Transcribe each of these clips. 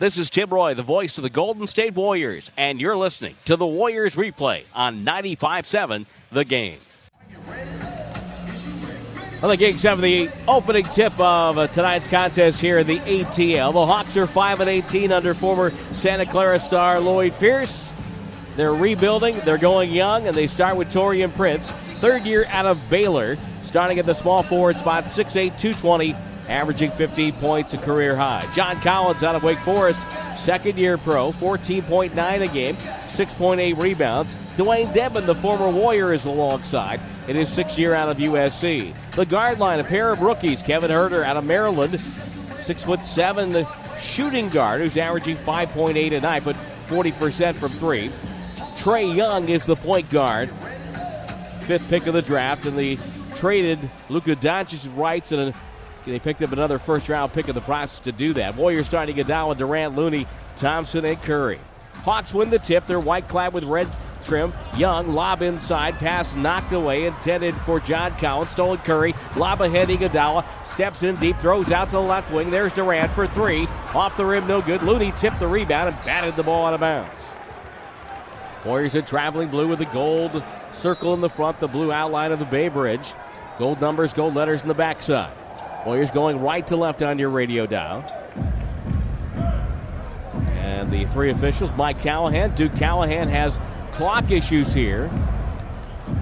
This is Tim Roye, the voice of the Golden State Warriors, and you're listening to the Warriors Replay on 95.7 The Game. Well, the Kings have the opening tip of tonight's contest here in the ATL. The Hawks are 5-18 under former Santa Clara star Lloyd Pierce. They're rebuilding, they're going young, and they start with Taurean Prince, third year out of Baylor, starting at the small forward spot, 6'8", 220, averaging 15 points, a career high. John Collins out of Wake Forest, second year pro, 14.9 a game, 6.8 rebounds. Dwayne Dedmon, the former Warrior, is alongside in his 6th year out of USC. The guard line, a pair of rookies, Kevin Herter out of Maryland, 6'7", the shooting guard, who's averaging 5.8 a night, but 40% from three. Trae Young is the point guard, 5th pick of the draft, and they traded Luka Doncic's rights, and they picked up another first-round pick in the process to do that. Warriors starting Iguodala, Durant, Looney, Thompson, and Curry. Hawks win the tip. They're white clad with red trim. Young, lob inside, pass knocked away, intended for John Collins, stolen Curry, lob ahead, Iguodala, steps in deep, throws out to the left wing, there's Durant for three, off the rim, no good. Looney tipped the rebound and batted the ball out of bounds. Warriors in traveling blue with the gold circle in the front, the blue outline of the Bay Bridge, gold numbers, gold letters in the backside. Warriors going right to left on your radio dial. And the three officials, Mike Callahan, Duke Callahan has clock issues here.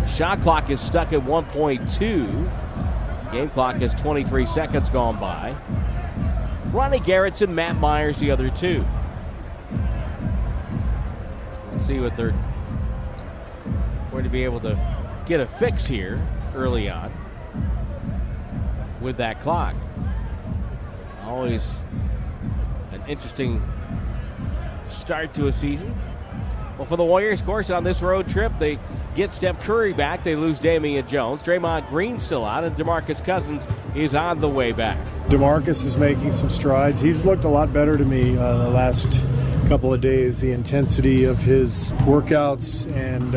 The shot clock is stuck at 1.2. Game clock has 23 seconds gone by. Ronnie Garrett's and Matt Myers, the other two. Let's see what they're going to be able to get a fix here early on with that clock. Always an interesting start to a season. Well, for the Warriors, of course, on this road trip, they get Steph Curry back. They lose Damian Jones. Draymond Green's still out, and DeMarcus Cousins is on the way back. DeMarcus is making some strides. He's looked a lot better to me the last couple of days. The intensity of his workouts, and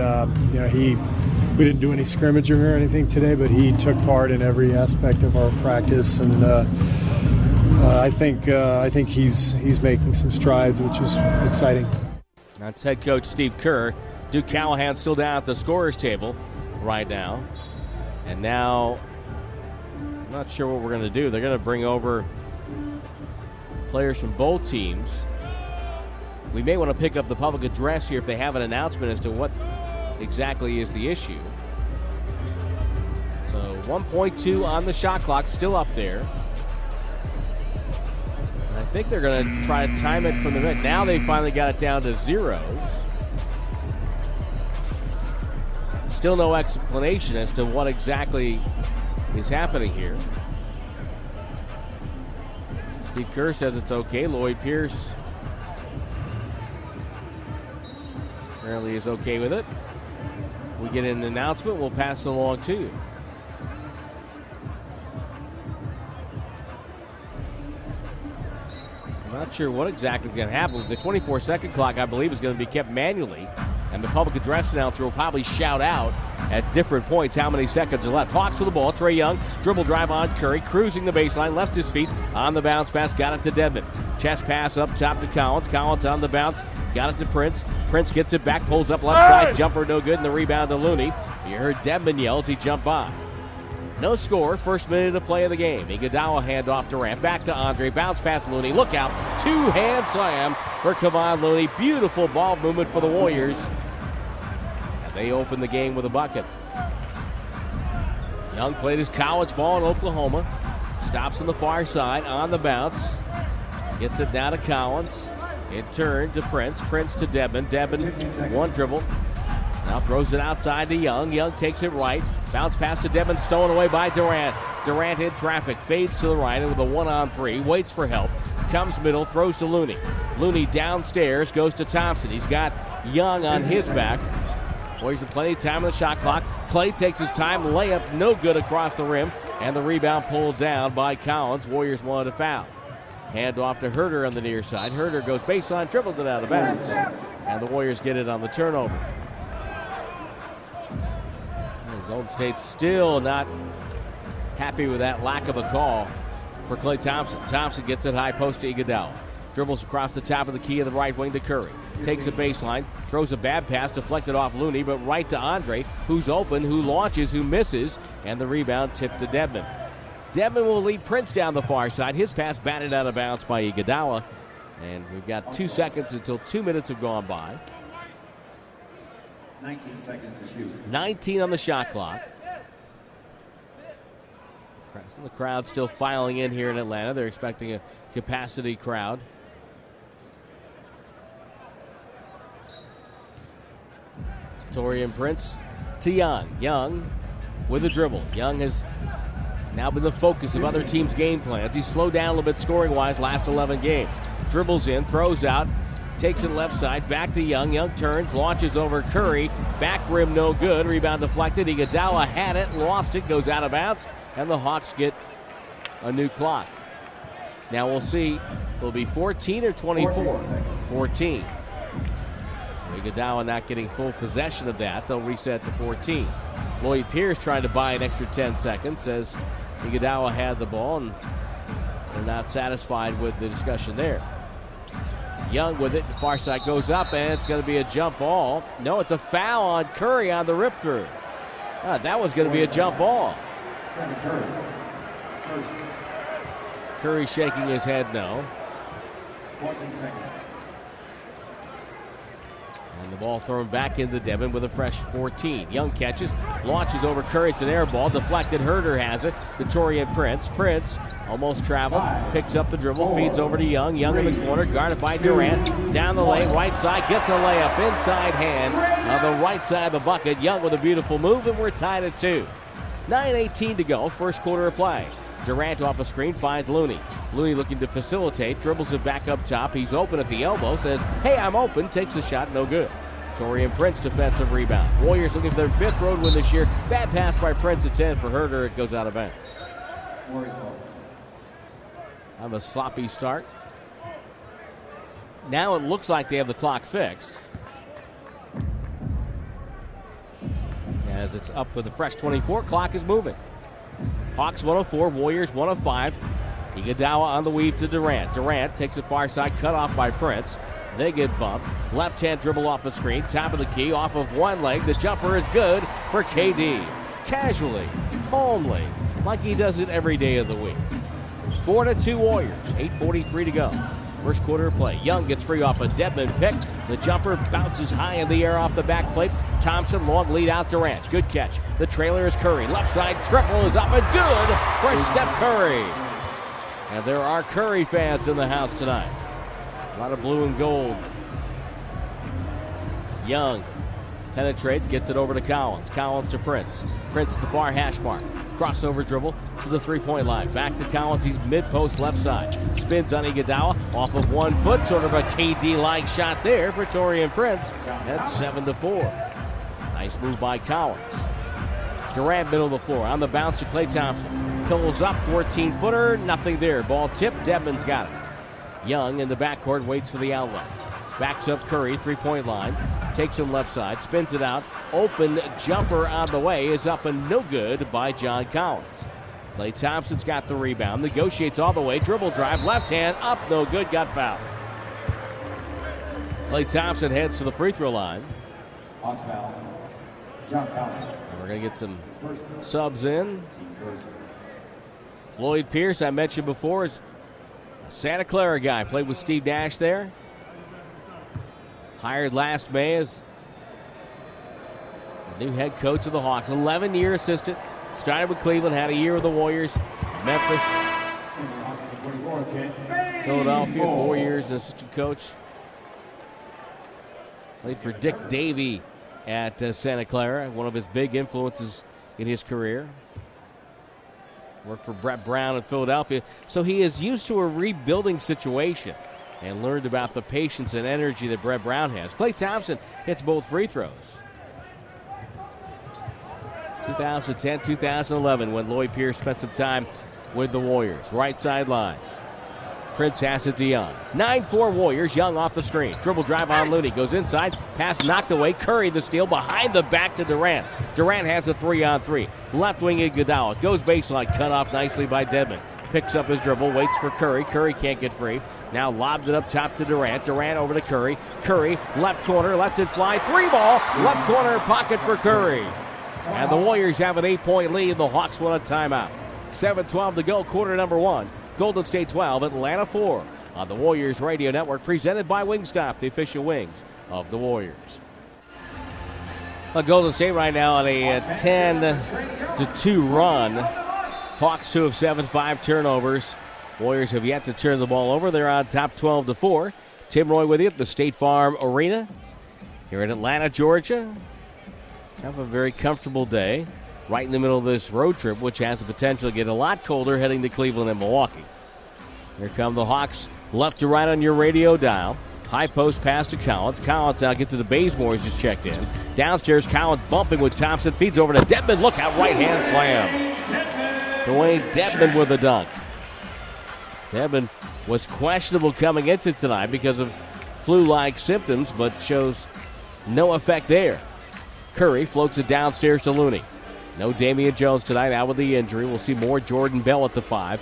we didn't do any scrimmaging or anything today, but he took part in every aspect of our practice, and I think he's making some strides, which is exciting. That's head coach Steve Kerr. Duke Callahan still down at the scorer's table right now. And now, I'm not sure what we're going to do. They're going to bring over players from both teams. We may want to pick up the public address here if they have an announcement as to what exactly is the issue. So 1.2 on the shot clock, still up there. I think they're going to try to time it from the mid. Now they finally got it down to zeros. Still no explanation as to what exactly is happening here. Steve Kerr says it's okay. Lloyd Pierce apparently is okay with it. If we get an announcement, we'll pass it along to you. Not sure what exactly is going to happen. The 24-second clock, I believe, is going to be kept manually, and the public address announcer will probably shout out at different points how many seconds are left. Hawks with the ball. Trae Young, dribble drive on Curry, cruising the baseline, left his feet, on the bounce pass, got it to Dedmon. Chest pass up top to Collins. Collins on the bounce, got it to Prince. Prince gets it back, pulls up left side, jumper no good, and the rebound to Looney. You heard Dedmon yell as he jumped by. No score, first minute of play of the game. Iguodala handoff to Durant, back to Andre, bounce pass Looney, look out, two-hand slam for Kevon Looney. Beautiful ball movement for the Warriors. And they open the game with a bucket. Young played his college ball in Oklahoma. Stops on the far side, on the bounce. Gets it down to Collins. In turn to Prince, Prince to Dedmon. Dedmon, one dribble. Now throws it outside to Young. Young takes it right. Bounce pass to Dedmon, stolen away by Durant. Durant in traffic, fades to the right with a one-on-three, waits for help, comes middle, throws to Looney. Looney downstairs, goes to Thompson. He's got Young on his back. Warriors have plenty of time on the shot clock. Clay takes his time, layup no good across the rim, and the rebound pulled down by Collins. Warriors wanted a foul. Hand off to Herter on the near side. Herter goes baseline, dribbled it out of bounds, and the Warriors get it on the turnover. Golden State's still not happy with that lack of a call for Klay Thompson. Thompson gets it high post to Iguodala. Dribbles across the top of the key of the right wing to Curry. Takes a baseline, throws a bad pass, deflected off Looney, but right to Andre, who's open, who launches, who misses, and the rebound tipped to Dedmon. Dedmon will lead Prince down the far side. His pass batted out of bounds by Iguodala. And we've got 2 seconds until 2 minutes have gone by. 19 seconds to shoot. 19 on the shot clock. The crowd still filing in here in Atlanta. They're expecting a capacity crowd. Taurean Prince to Young. Young with a dribble. Young has now been the focus of other teams' game plans. He's slowed down a little bit scoring-wise last 11 games. Dribbles in, throws out, takes it left side, back to Young. Young turns, launches over Curry. Back rim no good. Rebound deflected. Iguodala had it, lost it, goes out of bounds, and the Hawks get a new clock. Now we'll see. Will it be 14 or 24? 14. So Iguodala not getting full possession of that. They'll reset to 14. Lloyd Pierce trying to buy an extra 10 seconds. Says Iguodala had the ball, and they're not satisfied with the discussion there. Young with it. The far side goes up, and it's going to be a jump ball. No, it's a foul on Curry on the rip through. Oh, that was going to be a jump ball. Curry shaking his head no. 14 seconds. And the ball thrown back into Dedmon with a fresh 14. Young catches, launches over Curry. It's an air ball, deflected. Herter has it. The Taurean Prince. Prince almost traveled, picks up the dribble, feeds over to Young. Young in the corner, guarded by Durant. Down the lane, right side, gets a layup. Inside hand on the right side of the bucket. Young with a beautiful move, and we're tied at 2. 9:18 to go, first quarter of play. Durant off a screen, finds Looney. Looney looking to facilitate, dribbles it back up top. He's open at the elbow, says, hey, I'm open, takes a shot, no good. Taurean Prince defensive rebound. Warriors looking for their 5th road win this year. Bad pass by Prince at 10 for Herter, it goes out of bounds. Warriors ball. Have a sloppy start. Now it looks like they have the clock fixed, as it's up with a fresh 24. Clock is moving. Hawks 104, Warriors 105. Iguodala on the weave to Durant. Durant takes it far side, cut off by Prince. They get bumped. Left-hand dribble off the screen, top of the key, off of one leg. The jumper is good for KD. Casually, calmly, like he does it every day of the week. 4-2 Warriors, 8:43 to go. First quarter of play. Young gets free off a Dedmon pick. The jumper bounces high in the air off the back plate. Thompson, long lead out Durant. Good catch. The trailer is Curry. Left side triple is up and good for Steph Curry. And there are Curry fans in the house tonight. A lot of blue and gold. Young penetrates, gets it over to Collins. Collins to Prince. Prince at the far hash mark. Crossover dribble to the three-point line. Back to Collins. He's mid-post left side. Spins on Iguodala off of one foot. Sort of a KD-like shot there for Taurean Prince. That's 7-4. Nice move by Collins. Durant middle of the floor. On the bounce to Klay Thompson. Pillows up, 14-footer. Nothing there. Ball tipped. Dedmon's got it. Young in the backcourt waits for the outlet. Backs up Curry, three-point line. Takes him left side, spins it out. Open jumper on the way is up and no good by John Collins. Klay Thompson's got the rebound. Negotiates all the way. Dribble drive, left hand up, no good, got fouled. Klay Thompson heads to the free throw line. On foul, John Collins. And we're going to get some subs in. Lloyd Pierce, I mentioned before, is a Santa Clara guy. Played with Steve Nash there. Hired last May as the new head coach of the Hawks. 11-year assistant. Started with Cleveland, had a year with the Warriors. Memphis. Philadelphia, 4 years as assistant coach. Played for Dick Davey at Santa Clara, one of his big influences in his career. Worked for Brett Brown in Philadelphia. So he is used to a rebuilding situation, and learned about the patience and energy that Brett Brown has. Klay Thompson hits both free throws. 2010, 2011, when Lloyd Pierce spent some time with the Warriors. Right sideline. Prince has it to Young. 9-4 Warriors. Young off the screen. Dribble drive on Looney. Goes inside. Pass knocked away. Curry the steal behind the back to Durant. Durant has a 3-on-3. Left wing Iguodala. Goes baseline. Cut off nicely by Dedmon. picks up his dribble, waits for Curry. Curry can't get free. Now lobbed it up top to Durant. Durant over to Curry. Curry, left corner, lets it fly. Three ball, left corner, pocket for Curry. And the Warriors have an 8-point lead. The Hawks want a timeout. 7:12 to go, quarter number one. Golden State 12, Atlanta 4. On the Warriors Radio Network, presented by Wingstop, the official wings of the Warriors. Well, Golden State right now on a 10-2 run. Hawks 2 of 7, 5 turnovers. Warriors have yet to turn the ball over. They're on top 12-4. Tim Roye with you at the State Farm Arena here in Atlanta, Georgia. Have a very comfortable day right in the middle of this road trip, which has the potential to get a lot colder heading to Cleveland and Milwaukee. Here come the Hawks left to right on your radio dial. High post pass to Collins. Collins now get to the Bazemore. He's just checked in. Downstairs, Collins bumping with Thompson. Feeds over to Dedmon. Look out, right hand slam. Dwayne Dedmon with a dunk. Dedmon was questionable coming into tonight because of flu-like symptoms, but shows no effect there. Curry floats it downstairs to Looney. No Damian Jones tonight, out with the injury. We'll see more Jordan Bell at the 5.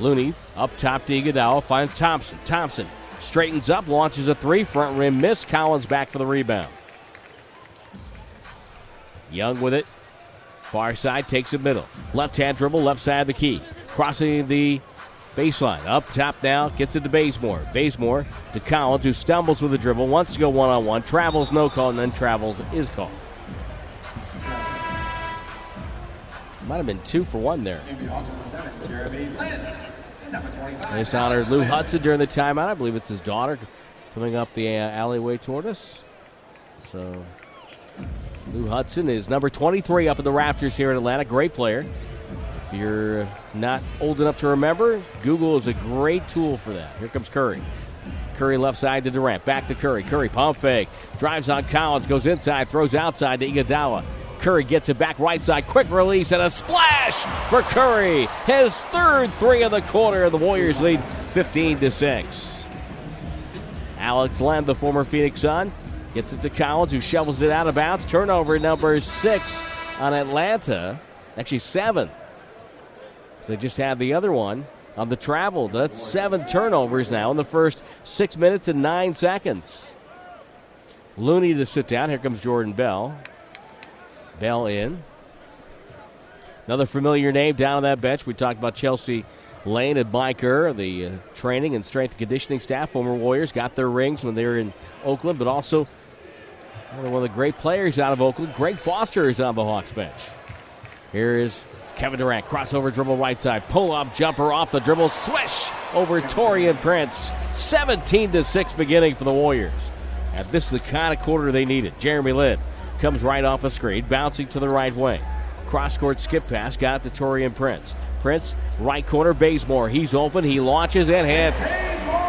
Looney up top to Iguodala, finds Thompson. Thompson straightens up, launches a 3, front rim miss. Collins back for the rebound. Young with it. Far side, takes it middle. Left-hand dribble, left side of the key. Crossing the baseline. Up top now, gets it to Bazemore. Bazemore to Collins, who stumbles with the dribble, wants to go one-on-one, travels, no call, and then travels is called. Might have been 2 for 1 there. Jeremy Lin, number 25. They just honored Lou Hudson during the timeout. I believe it's his daughter coming up the alleyway toward us. So Lou Hudson is number 23 up in the rafters here in Atlanta. Great player. If you're not old enough to remember, Google is a great tool for that. Here comes Curry. Curry left side to Durant. Back to Curry. Curry pump fake. Drives on Collins. Goes inside. Throws outside to Iguodala. Curry gets it back right side. Quick release and a splash for Curry. His third three of the quarter. The Warriors lead 15-6. Alex Len, the former Phoenix Sun, gets it to Collins, who shovels it out of bounds. Turnover number 6 on Atlanta. Actually 7. They just had the other one on the travel. That's 7 turnovers now in the first 6 minutes and 9 seconds. Looney to sit down. Here comes Jordan Bell. Bell in. Another familiar name down on that bench. We talked about Chelsea Lane and Mike Kerr, the training and strength and conditioning staff. Former Warriors got their rings when they were in Oakland, but also one of the great players out of Oakland. Greg Foster is on the Hawks bench. Here is Kevin Durant. Crossover dribble right side. Pull-up jumper off the dribble. Swish over Taurean Prince. 17-6 beginning for the Warriors. And this is the kind of quarter they needed. Jeremy Lin comes right off a screen, bouncing to the right wing. Cross-court skip pass, got it to Taurean Prince. Prince, right corner, Bazemore. He's open, he launches and hits.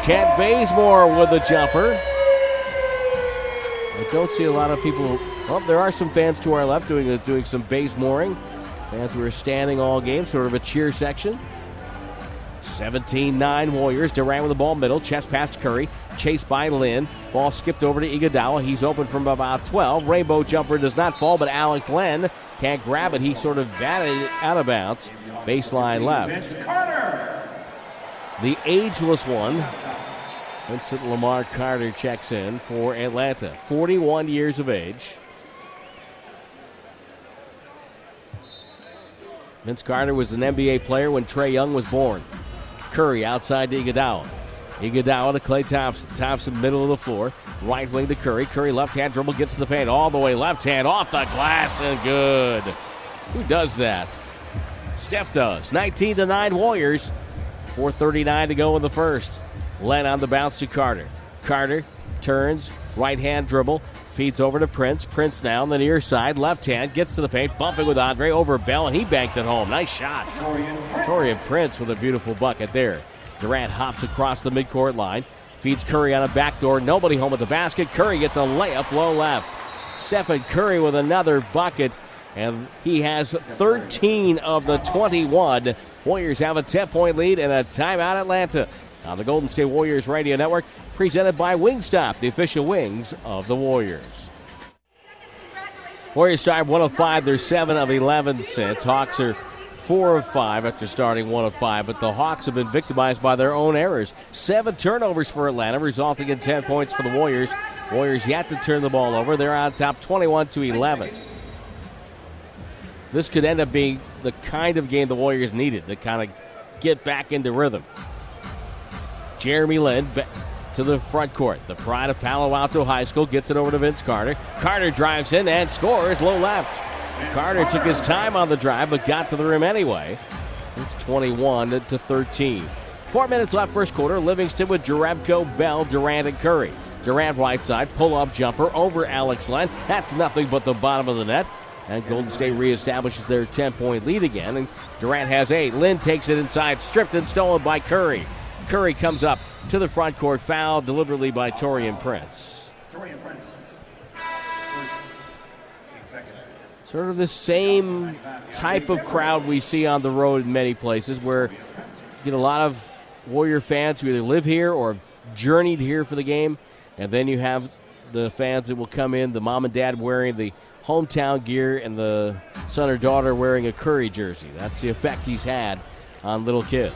Kent Bazemore with the jumper. I don't see a lot of people. Well, there are some fans to our left doing some Bazemoring. Fans who are standing all game, sort of a cheer section. 17-9 Warriors. Durant with the ball middle, chest past Curry. Chased by Lin. Ball skipped over to Iguodala. He's open from about 12. Rainbow jumper does not fall, but Alex Len can't grab it. He sort of batted it out of bounds. Baseline left. The ageless one, Vincent Lamar Carter, checks in for Atlanta. 41 years of age. Vince Carter was an NBA player when Trae Young was born. Curry outside to Iguodala. Iguodala to Klay Thompson. Thompson middle of the floor. Right wing to Curry. Curry left-hand dribble, gets to the paint. All the way left-hand off the glass and good. Who does that? Steph does. 19-9 Warriors. 4:39 to go in the first. Len on the bounce to Carter. Carter turns. Right-hand dribble. Feeds over to Prince. Prince now on the near side. Left-hand gets to the paint. Bumping with Andre over Bell, and he banked it home. Nice shot. Taurean Prince with a beautiful bucket there. Durant hops across the midcourt line. Feeds Curry on a backdoor. Nobody home at the basket. Curry gets a layup low left. Stephen Curry with another bucket. And he has 13 of the 21. Warriors have a 10-point lead and a timeout Atlanta. On the Golden State Warriors Radio Network, presented by Wingstop, the official wings of the Warriors. Warriors start 105. They're 7 of 11 sets. Hawks are 4 of 5 after starting 1 of 5, but the Hawks have been victimized by their own errors. 7 turnovers for Atlanta, resulting in 10 points for the Warriors. Warriors yet to turn the ball over. They're on top 21-11. This could end up being the kind of game the Warriors needed to kind of get back into rhythm. Jeremy Lin to the front court. The pride of Palo Alto High School gets it over to Vince Carter. Carter drives in and scores low left. Carter took his time on the drive, but got to the rim anyway. It's 21-13. 4 minutes left, first quarter. Livingston with Jerebko, Bell, Durant, and Curry. Durant right side, pull-up jumper over Alex Len. That's nothing but the bottom of the net. And Golden State reestablishes their 10-point lead again. And Durant has 8. Lin takes it inside, stripped and stolen by Curry. Curry comes up to the front court, fouled deliberately by Taurean Prince. Taurean Prince. Sort of the same type of crowd we see on the road in many places, where you get a lot of Warrior fans who either live here or have journeyed here for the game. And then you have the fans that will come in, the mom and dad wearing the hometown gear and the son or daughter wearing a Curry jersey. That's the effect he's had on little kids.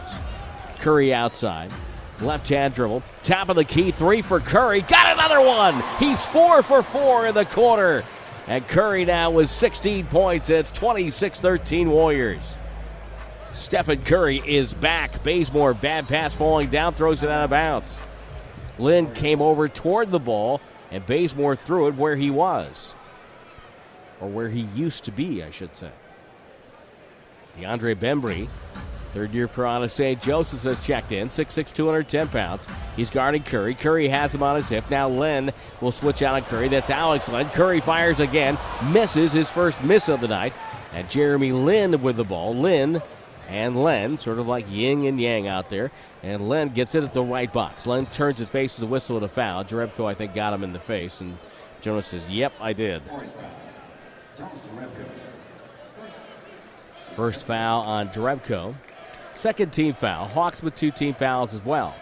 Curry outside. Left-hand dribble. Top of the key, 3 for Curry. Got another one! He's 4 for 4 in the quarter. And Curry now with 16 points. It's 26-13 Warriors. Stephen Curry is back. Bazemore, bad pass falling down, throws it out of bounds. Lin came over toward the ball, and Bazemore threw it where he was. Or where he used to be, I should say. DeAndre Bembry, third-year pro out of St. Joseph's, has checked in. 6'6", 210 pounds. He's guarding Curry. Curry has him on his hip. Now Lin will switch out on Curry. That's Alex Len. Curry fires again. Misses his first miss of the night. And Jeremy Lin with the ball. Lin and Len, sort of like yin and yang out there. And Lin gets it at the right box. Lin turns and faces the whistle and a foul. Jerebko, I think, got him in the face. And Jonas says, yep, I did. First foul on Jerebko. Second team foul. Hawks with 2 team fouls as well.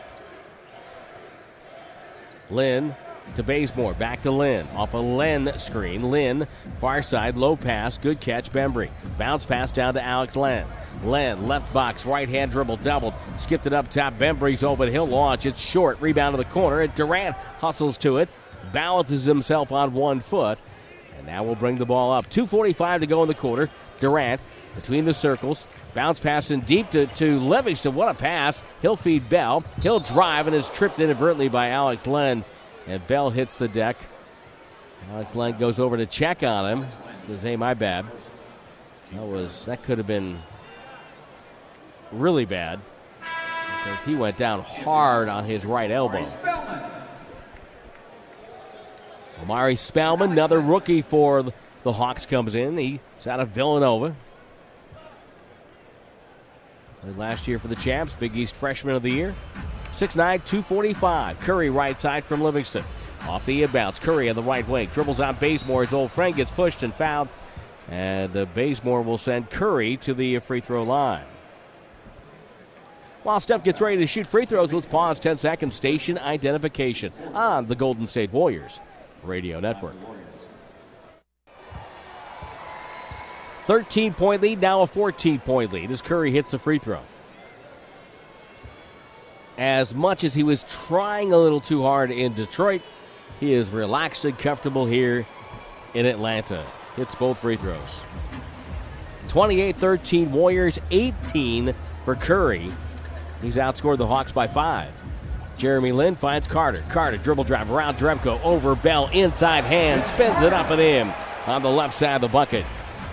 Lin to Bazemore. Back to Lin. Off a Lin screen. Lin, far side, low pass. Good catch, Bembry. Bounce pass down to Alex Lin. Lin, left box, right hand dribble, doubled. Skipped it up top. Bembry's open. He'll launch. It's short. Rebound to the corner. And Durant hustles to it. Balances himself on 1 foot. And now we'll bring the ball up. 2:45 to go in the quarter. Durant between the circles. Bounce pass in deep to Livingston. What a pass. He'll feed Bell. He'll drive and is tripped inadvertently by Alex Len. And Bell hits the deck. Alex Len goes over to check on him. Says, hey, my bad. That could have been really bad. Because he went down hard on his right elbow. Omari Spellman, another rookie for the Hawks, comes in. He's out of Villanova. Last year for the champs, Big East Freshman of the Year. 6'9", 245. Curry right side from Livingston. Off the inbounds. Curry on the right wing. Dribbles on Bazemore. His old friend gets pushed and fouled. And Bazemore will send Curry to the free throw line. While Steph gets ready to shoot free throws, let's pause 10 seconds. Station identification on the Golden State Warriors Radio Network. 13-point lead, now a 14-point lead as Curry hits the free throw. As much as he was trying a little too hard in Detroit, he is relaxed and comfortable here in Atlanta. Hits both free throws. 28-13 Warriors, 18 for Curry. He's outscored the Hawks by 5. Jeremy Lin finds Carter. Carter, dribble drive around Jerebko, over Bell, inside hand, spins it up and in on the left side of the bucket.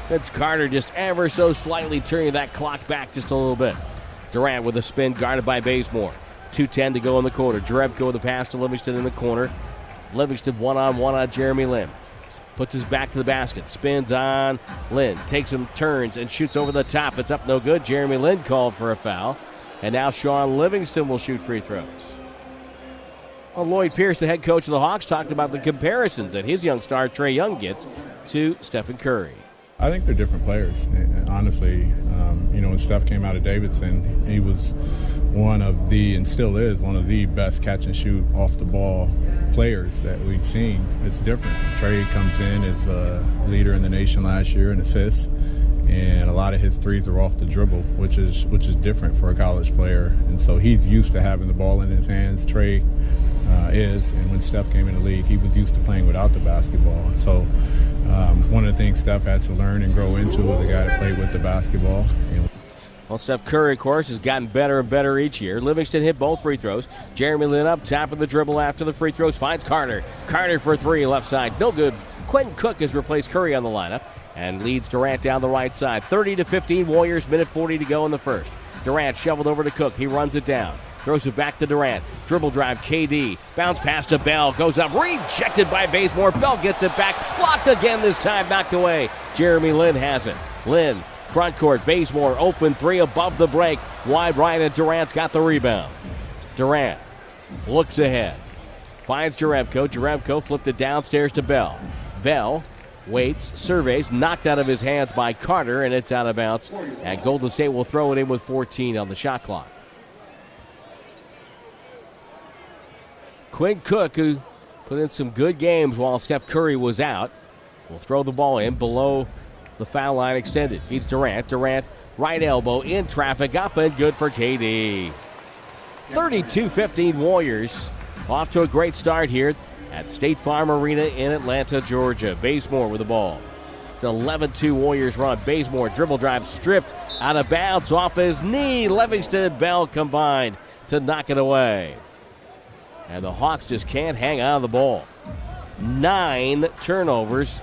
That's Carter just ever so slightly turning that clock back just a little bit. Durant with a spin guarded by Bazemore. 2:10 to go in the quarter. Jerebko with a pass to Livingston in the corner. Livingston one-on-one on Jeremy Lin. Puts his back to the basket. Spins on Lin. Takes him, turns, and shoots over the top. It's up no good. Jeremy Lin called for a foul. And now Sean Livingston will shoot free throws. Well, Lloyd Pierce, the head coach of the Hawks, talked about the comparisons that his young star, Trae Young, gets to Stephen Curry. I think they're different players, honestly. When Steph came out of Davidson, he was and still is one of the best catch-and-shoot off-the-ball players that we've seen. It's different. Trae comes in as a leader in the nation last year in assists, and a lot of his threes are off the dribble, which is different for a college player. And so he's used to having the ball in his hands. Trae is, and when Steph came in the league, he was used to playing without the basketball. So one of the things Steph had to learn and grow into was a guy that played with the basketball. Well, Steph Curry, of course, has gotten better and better each year. Livingston hit both free throws. Jeremy Lin up top of the dribble after the free throws. Finds Carter. Carter for three, left side. No good. Quentin Cook has replaced Curry on the lineup and leads Durant down the right side. 30-15, Warriors, minute 40 to go in the first. Durant shoveled over to Cook. He runs it down. Throws it back to Durant. Dribble drive, KD. Bounce pass to Bell. Goes up. Rejected by Bazemore. Bell gets it back. Blocked again this time. Knocked away. Jeremy Lin has it. Lin. Front court, Bazemore open three above the break. Wide right, and Durant's got the rebound. Durant looks ahead. Finds Jerebko. Jerebko flipped it downstairs to Bell. Bell waits, surveys, knocked out of his hands by Carter, and it's out of bounds. And Golden State will throw it in with 14 on the shot clock. Quinn Cook, who put in some good games while Steph Curry was out, will throw the ball in below the foul line extended. Feeds Durant. Durant, right elbow, in traffic, up and good for KD. 32-15 Warriors. Off to a great start here at State Farm Arena in Atlanta, Georgia. Bazemore with the ball. It's 11-2 Warriors run. Bazemore, dribble drive, stripped out of bounds off his knee. Livingston and Bell combined to knock it away. And the Hawks just can't hang on to the ball. 9 turnovers.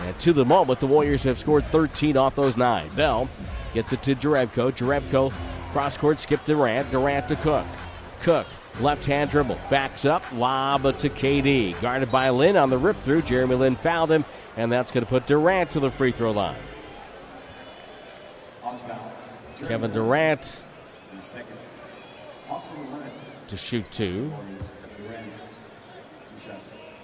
And to the moment, the Warriors have scored 13 off those 9. Bell gets it to Jerebko. Jerebko cross-court, skip Durant. Durant to Cook. Cook, left-hand dribble, backs up, lob to KD. Guarded by Lin on the rip-through. Jeremy Lin fouled him, and that's going to put Durant to the free-throw line. Kevin Durant to shoot 2.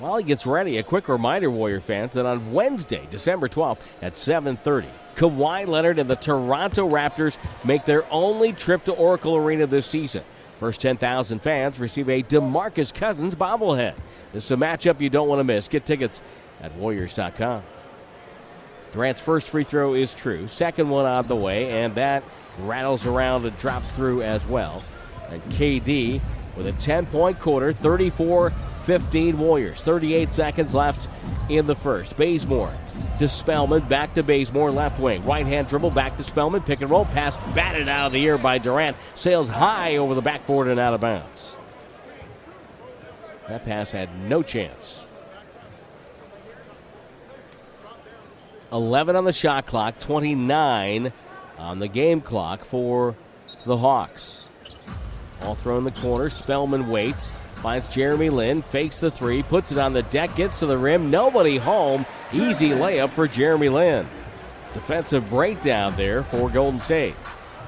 While he gets ready, a quick reminder, Warrior fans, that on Wednesday, December 12th at 7:30, Kawhi Leonard and the Toronto Raptors make their only trip to Oracle Arena this season. First 10,000 fans receive a DeMarcus Cousins bobblehead. This is a matchup you don't want to miss. Get tickets at Warriors.com. Durant's first free throw is true. Second one on the way, and that rattles around and drops through as well. And KD with a 10-point quarter, 34-15 Warriors. 38 seconds left in the first. Bazemore to Spellman, back to Bazemore, left wing. Right-hand dribble, back to Spellman, pick and roll, pass batted out of the air by Durant. Sails high over the backboard and out of bounds. That pass had no chance. 11 on the shot clock, 29 on the game clock for the Hawks. All thrown in the corner. Spellman waits. Finds Jeremy Lin, fakes the three, puts it on the deck, gets to the rim. Nobody home. Easy layup for Jeremy Lin. Defensive breakdown there for Golden State.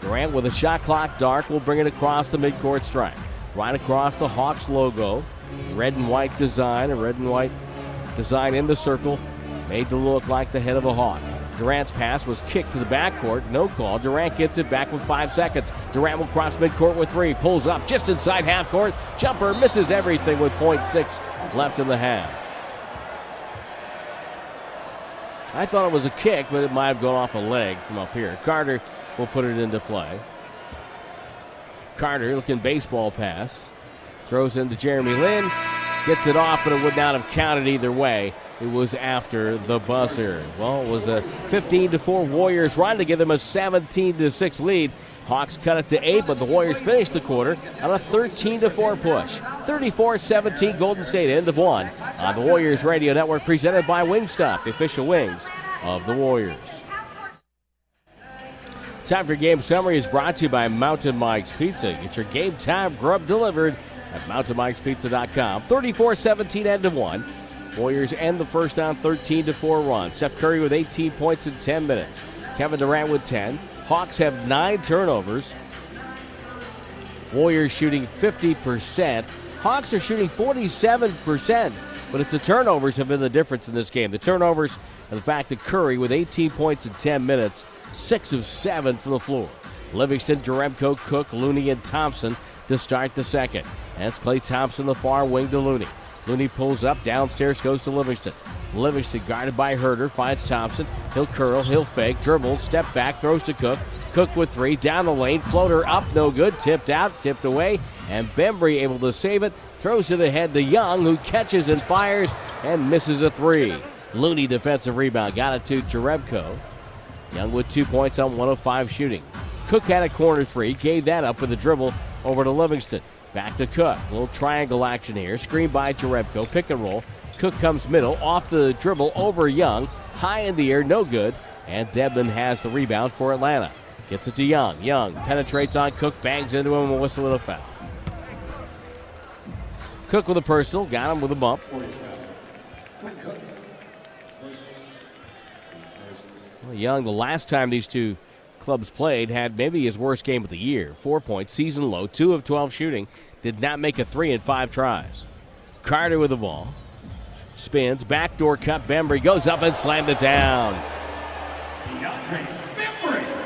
Durant with a shot clock dark will bring it across the midcourt stripe. Right across the Hawks logo. Red and white design, a red and white design in the circle. Made to look like the head of a hawk. Durant's pass was kicked to the backcourt. No call. Durant gets it back with 5 seconds. Durant will cross midcourt with 3. Pulls up just inside half court. Jumper misses everything with 0.6 left in the half. I thought it was a kick, but it might have gone off a leg from up here. Carter will put it into play. Carter looking baseball pass. Throws into Jeremy Lin. Gets it off, but it would not have counted either way. It was after the buzzer. Well, it was a 15-4 Warriors run to give them a 17-6 lead. Hawks cut it to 8, but the Warriors finished the quarter on a 13-4 push. 34-17 Golden State, end of one on the Warriors Radio Network, presented by Wingstop, the official wings of the Warriors. Time for Game Summary is brought to you by Mountain Mike's Pizza. Get your game time grub delivered at mountainmikespizza.com. 34-17, end of one. Warriors end the first down, 13-4 run. Steph Curry with 18 points in 10 minutes. Kevin Durant with 10. Hawks have 9 turnovers. Warriors shooting 50%. Hawks are shooting 47%, but it's the turnovers have been the difference in this game. The turnovers and the fact that Curry with 18 points in 10 minutes, 6 of 7 from the floor. Livingston, Jerebko, Cook, Looney, and Thompson to start the second. That's Klay Thompson, the far wing to Looney. Looney pulls up, downstairs goes to Livingston. Livingston guarded by Herter, finds Thompson. He'll curl, he'll fake, dribble, step back, throws to Cook. Cook with three, down the lane, floater up, no good, tipped out, tipped away, and Bembry able to save it, throws it ahead to Young, who catches and fires and misses a three. Looney defensive rebound, got it to Jerebko. Young with 2 points on 105 shooting. Cook had a corner three, gave that up with a dribble over to Livingston. Back to Cook, a little triangle action here, screen by Jerebko, pick and roll. Cook comes middle, off the dribble, over Young, high in the air, no good, and Dedmon has the rebound for Atlanta. Gets it to Young. Young penetrates on Cook, bangs into him, and whistle and a foul. Cook with a personal, got him with a bump. Well, Young, the last time these two clubs played, had maybe his worst game of the year. 4 points, season low, 2 of 12 shooting. Did not make a three in 5 tries. Carter with the ball. Spins, backdoor cut, Bembry goes up and slammed it down.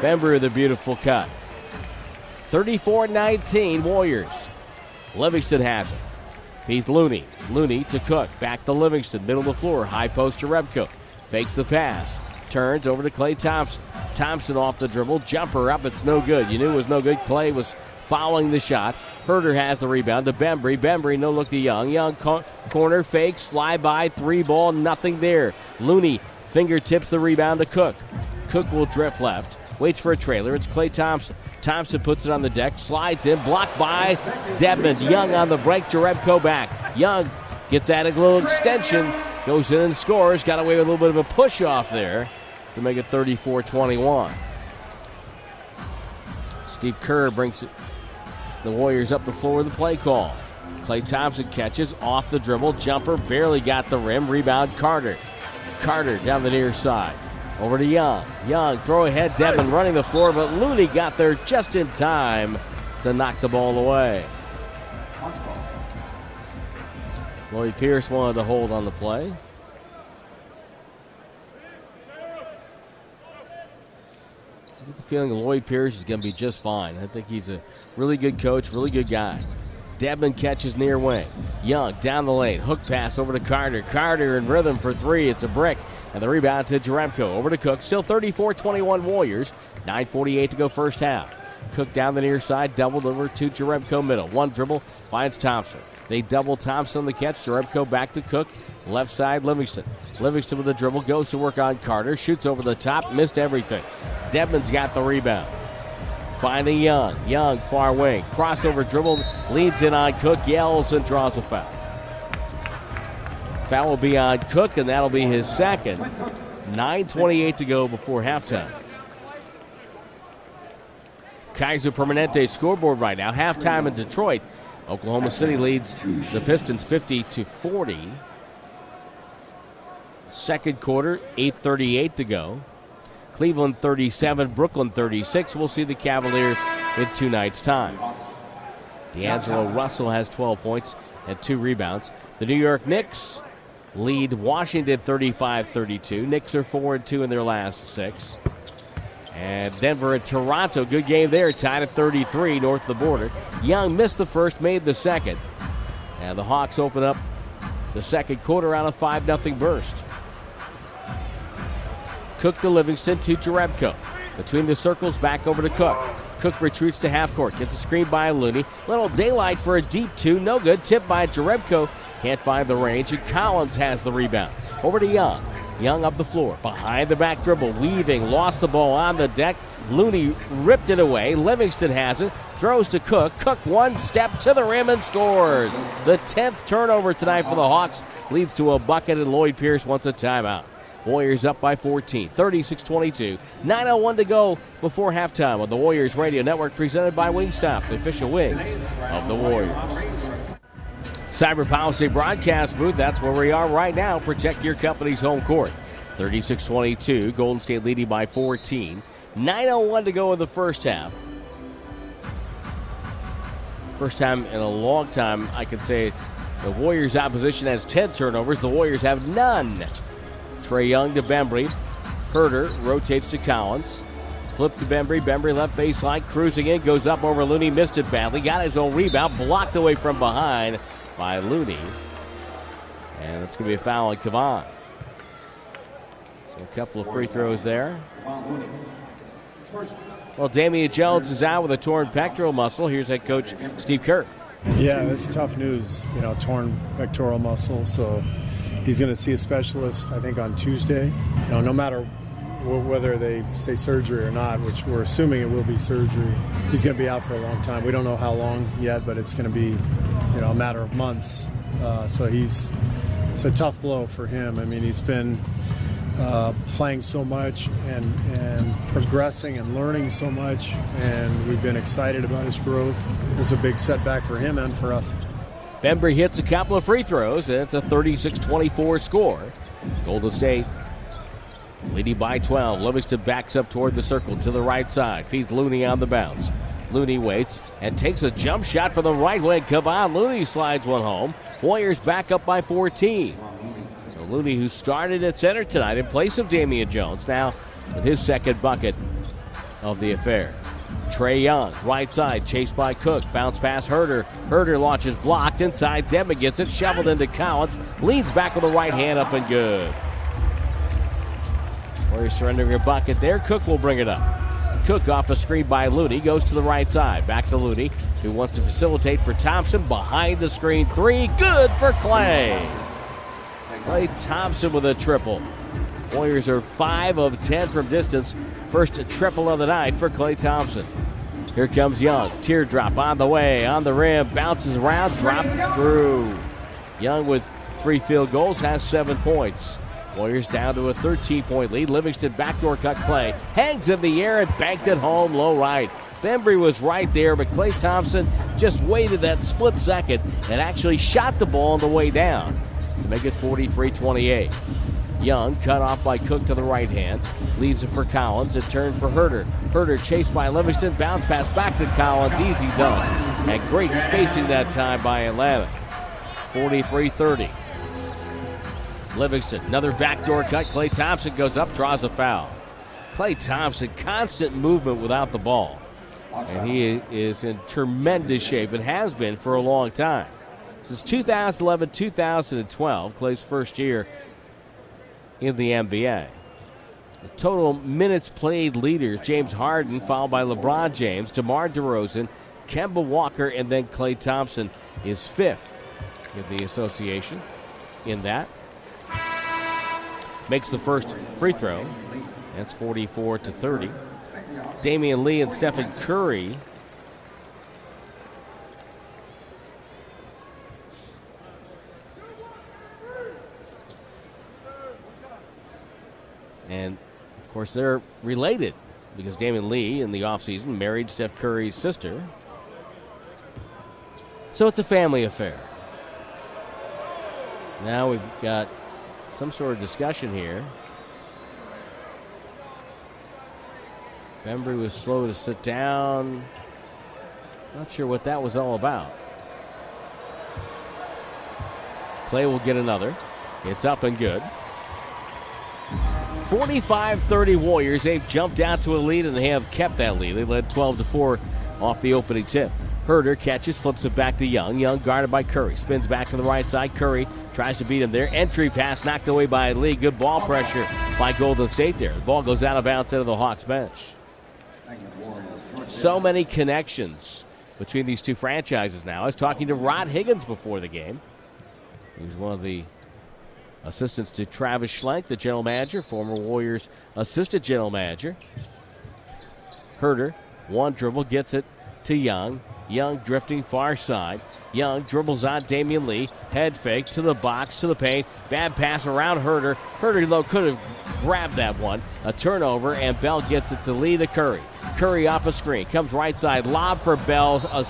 Bembry with a beautiful cut. 34-19 Warriors. Livingston has it. Feeds Looney. Looney to Cook. Back to Livingston. Middle of the floor. High post to Jerebko. Fakes the pass. Turns over to Klay Thompson. Thompson off the dribble. Jumper up. It's no good. You knew it was no good. Klay was fouling the shot. Herter has the rebound to Bembry. Bembry no look to Young. Young corner fakes. Fly by. Three ball. Nothing there. Looney fingertips the rebound to Cook. Cook will drift left. Waits for a trailer. It's Klay Thompson. Thompson puts it on the deck. Slides in. Blocked by Dedmon. Young on the break. Jerebko back. Young gets at a little extension. Goes in and scores. Got away with a little bit of a push off there to make it 34-21. Steve Kerr brings it. The Warriors up the floor with the play call. Klay Thompson catches. Off the dribble. Jumper. Barely got the rim. Rebound Carter. Carter down the near side. Over to Young. Young, throw ahead, Dedmon running the floor, but Looney got there just in time to knock the ball away. Lloyd Pierce wanted to hold on the play. I get the feeling Lloyd Pierce is going to be just fine. I think he's a really good coach, really good guy. Dedmon catches near wing. Young down the lane. Hook pass over to Carter. Carter in rhythm for three. It's a brick. And the rebound to Jerebko. Over to Cook. Still 34-21 Warriors. 9:48 to go first half. Cook down the near side. Doubled over to Jerebko middle. One dribble. Finds Thompson. They double Thompson on the catch. Jerebko back to Cook. Left side Livingston. Livingston with the dribble. Goes to work on Carter. Shoots over the top. Missed everything. Dedmon's got the rebound. Finding Young. Young, far wing. Crossover dribble, leads in on Cook, yells, and draws a foul. Foul will be on Cook, and that'll be his second. 9:28 to go before halftime. Kaiser Permanente scoreboard right now. Halftime in Detroit. Oklahoma City leads the Pistons 50-40. Second quarter, 8:38 to go. Cleveland 37, Brooklyn 36. We'll see the Cavaliers in 2 nights' time. D'Angelo Russell has 12 points and 2 rebounds. The New York Knicks lead Washington 35-32. Knicks are 4-2 in their last 6. And Denver and Toronto, good game there, tied at 33 north of the border. Young missed the first, made the second. And the Hawks open up the second quarter on a 5-0 burst. Cook to Livingston to Jerebko. Between the circles, back over to Cook. Cook retreats to half court. Gets a screen by Looney. Little daylight for a deep two. No good. Tip by Jerebko. Can't find the range. And Collins has the rebound. Over to Young. Young up the floor. Behind the back dribble. Weaving. Lost the ball on the deck. Looney ripped it away. Livingston has it. Throws to Cook. Cook one step to the rim and scores. The 10th turnover tonight for the Hawks. Leads to a bucket, and Lloyd Pierce wants a timeout. Warriors up by 14, 36-22. 9:01 to go before halftime on the Warriors Radio Network, presented by Wingstop, the official wings of the Warriors. Cyber Policy Broadcast Booth, that's where we are right now. Protect your company's home court. 36-22, Golden State leading by 14. 9:01 to go in the first half. First time in a long time, I can say the Warriors opposition has 10 turnovers. The Warriors have none. Trae Young to Bembry. Herter rotates to Collins. Flip to Bembry. Bembry left baseline. Cruising in. Goes up over Looney. Missed it badly. Got his own rebound. Blocked away from behind by Looney. And it's going to be a foul on Kavan. A couple of free throws there. Well, Damian Jones is out with a torn pectoral muscle. Here's head coach Steve Kerr. Yeah, that's tough news, you know, torn pectoral muscle. So he's going to see a specialist, I think, on Tuesday. You know, no matter whether they say surgery or not, which we're assuming it will be surgery, he's going to be out for a long time. We don't know how long yet, but it's going to be, you know, a matter of months. It's a tough blow for him. I mean, he's been playing so much and progressing and learning so much, and we've been excited about his growth. It's a big setback for him and for us. Bembry hits a couple of free throws, and it's a 36-24 score. Golden State leading by 12. Livingston backs up toward the circle to the right side. Feeds Looney on the bounce. Looney waits and takes a jump shot from the right wing. Come on, Looney slides one home. Warriors back up by 14. So Looney, who started at center tonight in place of Damian Jones, now with his second bucket of the affair. Trae Young, right side, chased by Cook. Bounce pass, Herter. Herter launches blocked inside. Dedmon gets it, shoveled into Collins. Leans back with the right hand up and good. Warriors surrendering a bucket there. Cook will bring it up. Cook off a screen by Looney, goes to the right side. Back to Looney, who wants to facilitate for Thompson. Behind the screen, three, good for Clay. Clay Thompson with a triple. Warriors are 5 of 10 from distance. First triple of the night for Clay Thompson. Here comes Young, teardrop on the way, on the rim, bounces around, dropped through. Young with 3 field goals, has 7 points. Warriors down to a 13-point lead. Livingston backdoor cut Clay. Hangs in the air and banked it home low right. Bembry was right there, but Clay Thompson just waited that split second and actually shot the ball on the way down to make it 43-28. Young cut off by Cook to the right hand. Leaves it for Collins. A turn for Herter. Herter chased by Livingston. Bounce pass back to Collins. Easy dunk. And great spacing that time by Atlanta. 43-30. Livingston, another backdoor cut. Clay Thompson goes up, draws a foul. Clay Thompson, constant movement without the ball. And he is in tremendous shape and has been for a long time. Since 2011, 2012, Clay's first year in the NBA. The total minutes played leaders, James Harden, fouled by LeBron James, DeMar DeRozan, Kemba Walker, and then Clay Thompson is 5th in the association in that. Makes the first free throw. That's 44-30. Damian Lee and Stephen Curry and of course they're related because Damian Lee in the offseason married Steph Curry's sister, so it's a family affair. Now we've got some sort of discussion here. Bembry was slow to sit down. Not sure what that was all about. Clay will get another. It's up and good. 45-30 Warriors. They've jumped out to a lead, and they have kept that lead. They led 12-4 off the opening tip. Herter catches, flips it back to Young. Young guarded by Curry. Spins back to the right side. Curry tries to beat him there. Entry pass knocked away by Lee. Good ball pressure by Golden State there. The ball goes out of bounds into the Hawks bench. So many connections between these two franchises now. I was talking to Rod Higgins before the game. He was one of the assistants to Travis Schlenk, the general manager, former Warriors assistant general manager. Herter, one dribble, gets it to Young. Young drifting far side. Young dribbles on Damian Lee. Head fake to the box, to the paint. Bad pass around Herter. Herter, though, could have grabbed that one. A turnover, and Bell gets it to Lee to Curry. Curry off a screen. Comes right side. Lob for Bell. A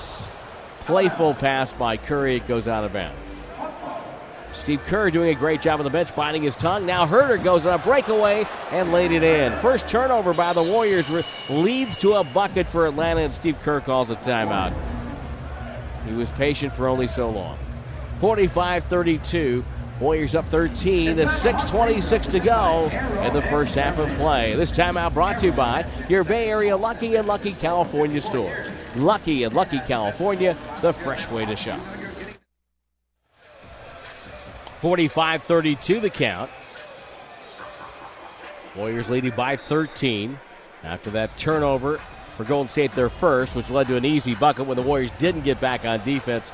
playful pass by Curry. It goes out of bounds. Steve Kerr doing a great job on the bench, biting his tongue. Now Herter goes on a breakaway and laid it in. First turnover by the Warriors leads to a bucket for Atlanta, and Steve Kerr calls a timeout. He was patient for only so long. 45-32. Warriors up 13. There's 6:26 to go in the first half of play. This timeout brought to you by your Bay Area Lucky and Lucky California stores. Lucky and Lucky California, the fresh way to shop. 45-32 the count. Warriors leading by 13 after that turnover for Golden State, their first, which led to an easy bucket when the Warriors didn't get back on defense.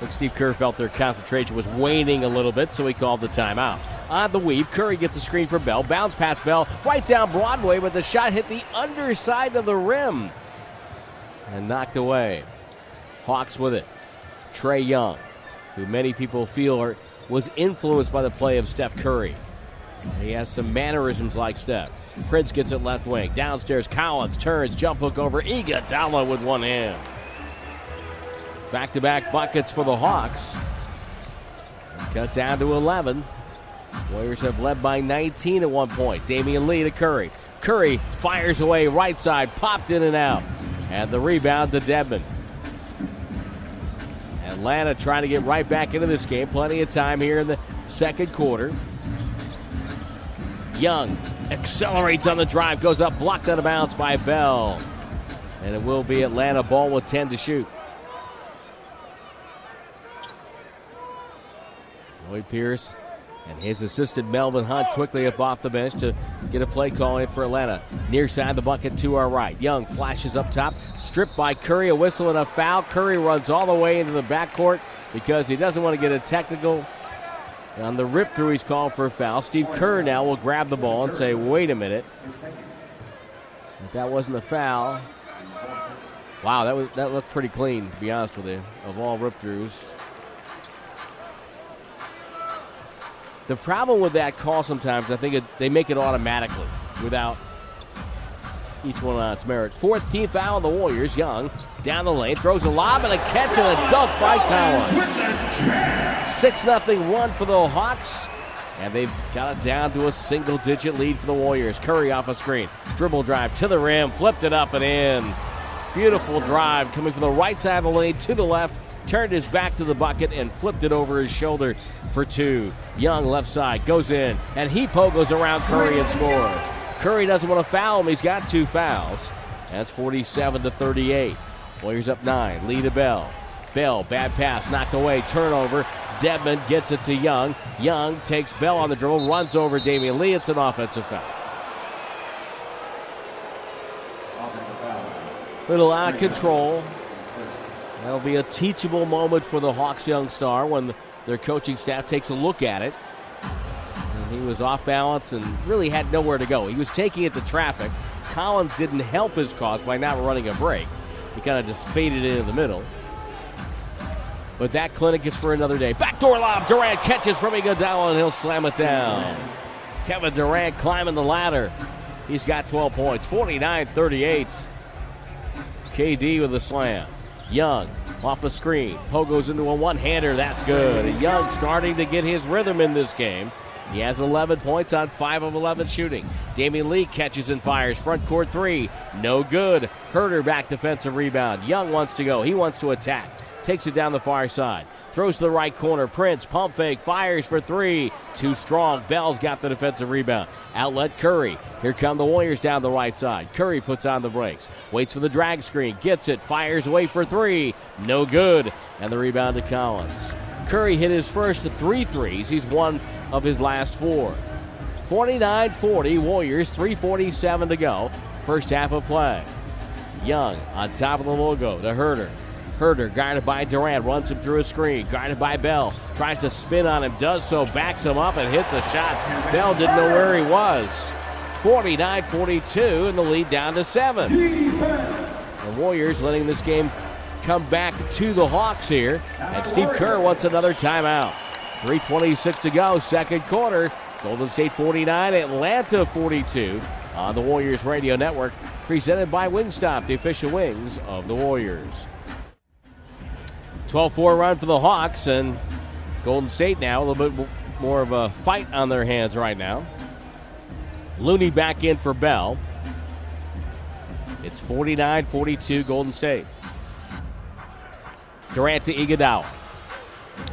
But Steve Kerr felt their concentration was waning a little bit, so he called the timeout. On the weave, Curry gets the screen for Bell. Bounce pass Bell right down Broadway, but the shot hit the underside of the rim and knocked away. Hawks with it. Trae Young, who many people feel was influenced by the play of Steph Curry. He has some mannerisms like Steph. Prince gets it left wing. Downstairs, Collins turns, jump hook over Iguodala with one hand. Back-to-back buckets for the Hawks. Cut down to 11. Warriors have led by 19 at one point. Damian Lee to Curry. Curry fires away right side, popped in and out. And the rebound to Dedmon. Atlanta trying to get right back into this game. Plenty of time here in the second quarter. Young accelerates on the drive, goes up, blocked out of bounds by Bell. And it will be Atlanta ball with 10 to shoot. Lloyd Pierce and his assistant Melvin Hunt quickly up off the bench to get a play call in for Atlanta. Near side the bucket to our right. Young flashes up top, stripped by Curry, a whistle and a foul. Curry runs all the way into the backcourt because he doesn't want to get a technical. On the rip through, he's called for a foul. Steve Kerr now will grab the ball and say, wait a minute. But that wasn't a foul. Wow, that looked pretty clean, to be honest with you, of all rip throughs. The problem with that call sometimes, I think they make it automatically without each one on its merit. 14th foul of the Warriors. Young down the lane, throws a lob and a catch and a dunk by Collins. 6-0 run for the Hawks, and they've got it down to a single-digit lead for the Warriors. Curry off a screen, dribble drive to the rim, flipped it up and in. Beautiful drive coming from the right side of the lane to the left, turned his back to the bucket and flipped it over his shoulder for two. Young left side, goes in, and he pogos around Curry and scores. Curry doesn't want to foul him. He's got two fouls. That's 47-38. Warriors up 9. Lee to Bell. Bell, bad pass, knocked away. Turnover. Dedmon gets it to Young. Young takes Bell on the dribble, runs over Damian Lee. It's an offensive foul. Little out of control. That'll be a teachable moment for the Hawks' young star when their coaching staff takes a look at it. He was off balance and really had nowhere to go. He was taking it to traffic. Collins didn't help his cause by not running a break. He kind of just faded into the middle. But that clinic is for another day. Backdoor lob. Durant catches from Iguodala, and he'll slam it down. Kevin Durant climbing the ladder. He's got 12 points. 49-38. KD with a slam. Young off the screen. Pogos into a one-hander. That's good. And Young starting to get his rhythm in this game. He has 11 points on 5 of 11 shooting. Damian Lee catches and fires. Front court three. No good. Herter back defensive rebound. Young wants to go. He wants to attack. Takes it down the far side. Throws to the right corner. Prince, pump fake, fires for three. Too strong. Bell's got the defensive rebound. Outlet Curry. Here come the Warriors down the right side. Curry puts on the brakes. Waits for the drag screen. Gets it. Fires away for three. No good. And the rebound to Collins. Curry hit his first 3 threes. He's one of his last 4. 49-40, Warriors, 3:47 to go. First half of play. Young on top of the logo to Herter. Herter guarded by Durant, runs him through a screen. Guarded by Bell, tries to spin on him, does so, backs him up and hits a shot. Bell didn't know where he was. 49-42 and the lead down to 7. The Warriors letting this game come back to the Hawks here, and Steve Kerr wants another timeout. 3:26 to go, second quarter. Golden State 49, Atlanta 42 on the Warriors Radio Network, presented by Wingstop, the official wings of the Warriors. 12-4 run for the Hawks, and Golden State now a little bit more of a fight on their hands right now. Looney back in for Bell. It's 49-42 Golden State. Durant to Iguodala.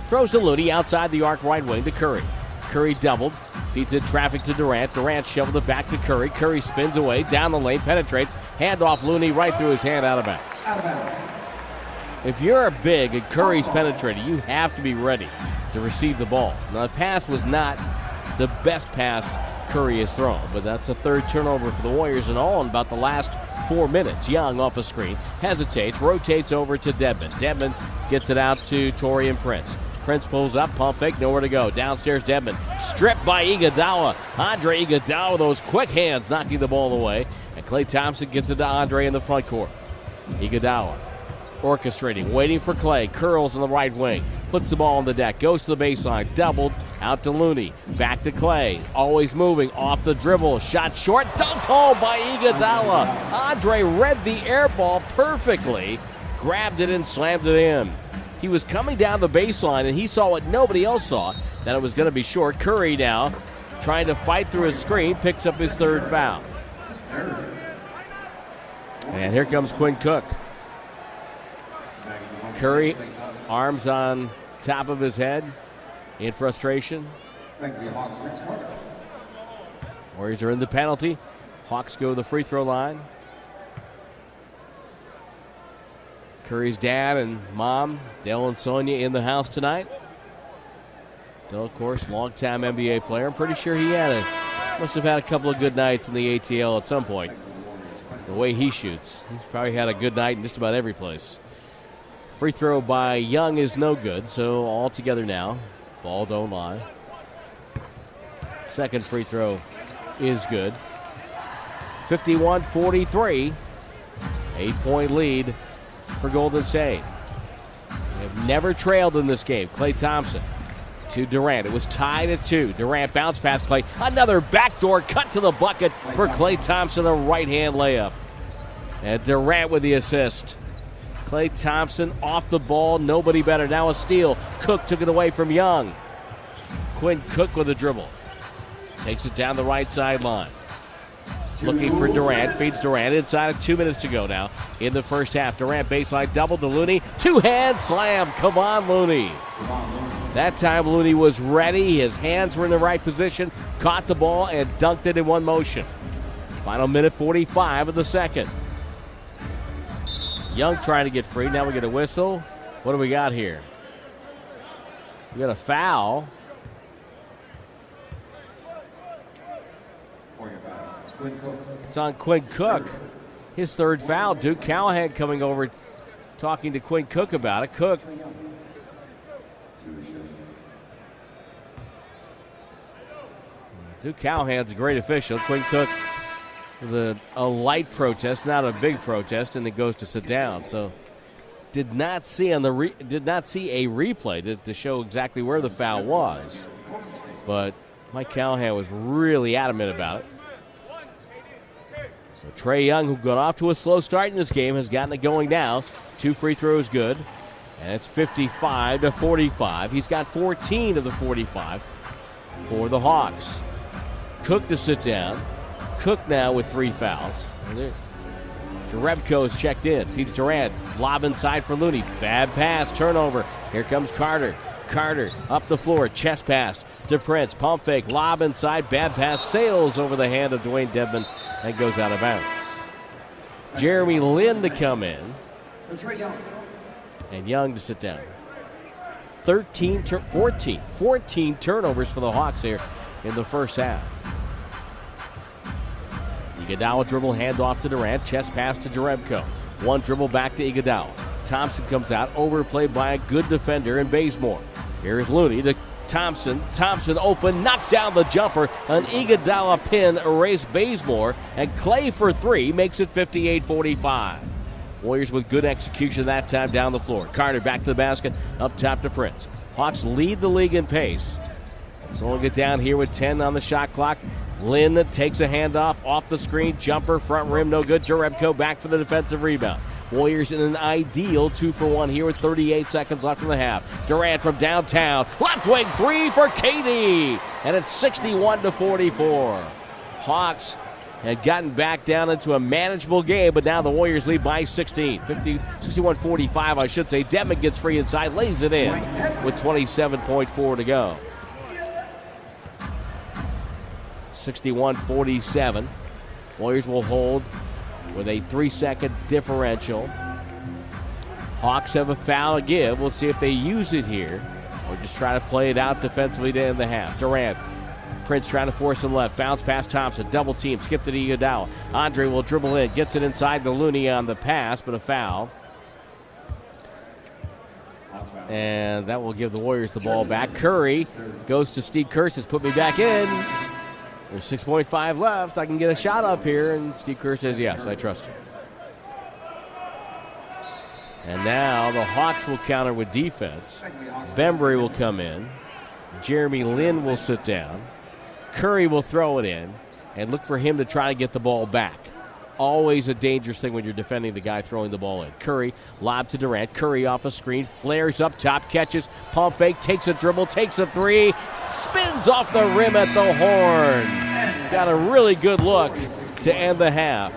Throws to Looney outside the arc right wing to Curry. Curry doubled. Feeds in traffic to Durant. Durant shoveled it back to Curry. Curry spins away. Down the lane. Penetrates. Hand off Looney right through his hand. Out of bounds. Out of bounds. If you're a big and Curry's penetrating, you have to be ready to receive the ball. Now the pass was not the best pass Curry has thrown. But that's the third turnover for the Warriors and all in about the last 4 minutes. Young off a screen, hesitates, rotates over to Dedmon. Dedmon gets it out to Taurean Prince. Prince pulls up, pump fake, nowhere to go. Downstairs, Dedmon, stripped by Iguodala. Andre Iguodala, those quick hands, knocking the ball away. And Klay Thompson gets it to Andre in the front court. Iguodala orchestrating, waiting for Klay, curls on the right wing, puts the ball on the deck, goes to the baseline, doubled, out to Looney, back to Klay, always moving, off the dribble, shot short, dunked home by Iguodala. Andre read the air ball perfectly, grabbed it and slammed it in. He was coming down the baseline, and he saw what nobody else saw, that it was going to be short. Curry now trying to fight through his screen, picks up his third foul. And here comes Quinn Cook. Curry, arms on top of his head in frustration. Warriors are in the penalty. Hawks go to the free throw line. Curry's dad and mom, Dale and Sonia, in the house tonight. Dale, of course, longtime NBA player. I'm pretty sure he must have had a couple of good nights in the ATL at some point. The way he shoots, he's probably had a good night in just about every place. Free throw by Young is no good, so all together now. Ball don't lie. Second free throw is good. 51-43, 8-point lead for Golden State. They have never trailed in this game. Klay Thompson to Durant. It was tied at 2. Durant bounce pass Klay. Another backdoor cut to the bucket for Klay Thompson, a right-hand layup. And Durant with the assist. Klay Thompson off the ball, nobody better. Now a steal. Cook took it away from Young. Quinn Cook with a dribble. Takes it down the right sideline. Looking for Durant, feeds Durant inside of 2 minutes to go now in the first half. Durant baseline double to Looney. Two-hand slam. Come on, Looney. That time Looney was ready. His hands were in the right position. Caught the ball and dunked it in one motion. Final minute 45 of the second. Young trying to get free. Now we get a whistle. What do we got here? We got a foul. It's on Quinn Cook. His third foul. Duke Callahan coming over, talking to Quinn Cook about it. Cook Duke Callahan's a great official. Quinn Cook with a light protest, not a big protest, and it goes to sit down. So did not see a replay to show exactly where the foul was. But Mike Callahan was really adamant about it. So Trae Young, who got off to a slow start in this game, has gotten it going now. Two free throws good, and it's 55-45. He's got 14 of the 45 for the Hawks. Cook to sit down. Cook now with 3 fouls. Jerebko is checked in. Feeds Durant. Lob inside for Looney. Bad pass. Turnover. Here comes Carter. Carter up the floor. Chest pass to Prince. Pump fake. Lob inside. Bad pass. Sails over the hand of Dwayne Dedmon and goes out of bounds. Jeremy Lin to come in. And Young to sit down. 14 turnovers for the Hawks here in the first half. Iguodala dribble, handoff to Durant, chest pass to Jerebko. One dribble back to Iguodala. Thompson comes out, overplayed by a good defender in Bazemore. Here's Looney to Thompson. Thompson open, knocks down the jumper. An Iguodala pin erased Bazemore, and Klay for 3 makes it 58-45. Warriors with good execution that time down the floor. Carter back to the basket, up top to Prince. Hawks lead the league in pace. Slowing it down here with 10 on the shot clock. Lin takes a handoff off the screen. Jumper, front rim, no good. Jerebko back for the defensive rebound. Warriors in an ideal 2-for-1 here with 38 seconds left in the half. Durant from downtown. Left wing three for KD. And it's 61-44. Hawks had gotten back down into a manageable game, but now the Warriors lead by 16. 61-45, I should say. Dedmon gets free inside, lays it in with 27.4 to go. 61-47. Warriors will hold with a 3-second differential. Hawks have a foul to give. We'll see if they use it here or just try to play it out defensively to end the half. Durant Prince trying to force a left. Bounce past Thompson. Double team. Skip to Iguodala. Andre will dribble in. Gets it inside the Looney on the pass, but a foul. And that will give the Warriors the ball back. Curry goes to Steve Kerr. Says, put me back in. There's 6.5 left. I can get a shot up here. And Steve Kerr says, yes, I trust you. And now the Hawks will counter with defense. Bembry will come in. Jeremy Lin will sit down. Curry will throw it in. And look for him to try to get the ball back. Always a dangerous thing when you're defending the guy throwing the ball in. Curry, lob to Durant. Curry off a screen, flares up top, catches, pump fake, takes a dribble, takes a three, spins off the rim at the horn. Got a really good look to end the half.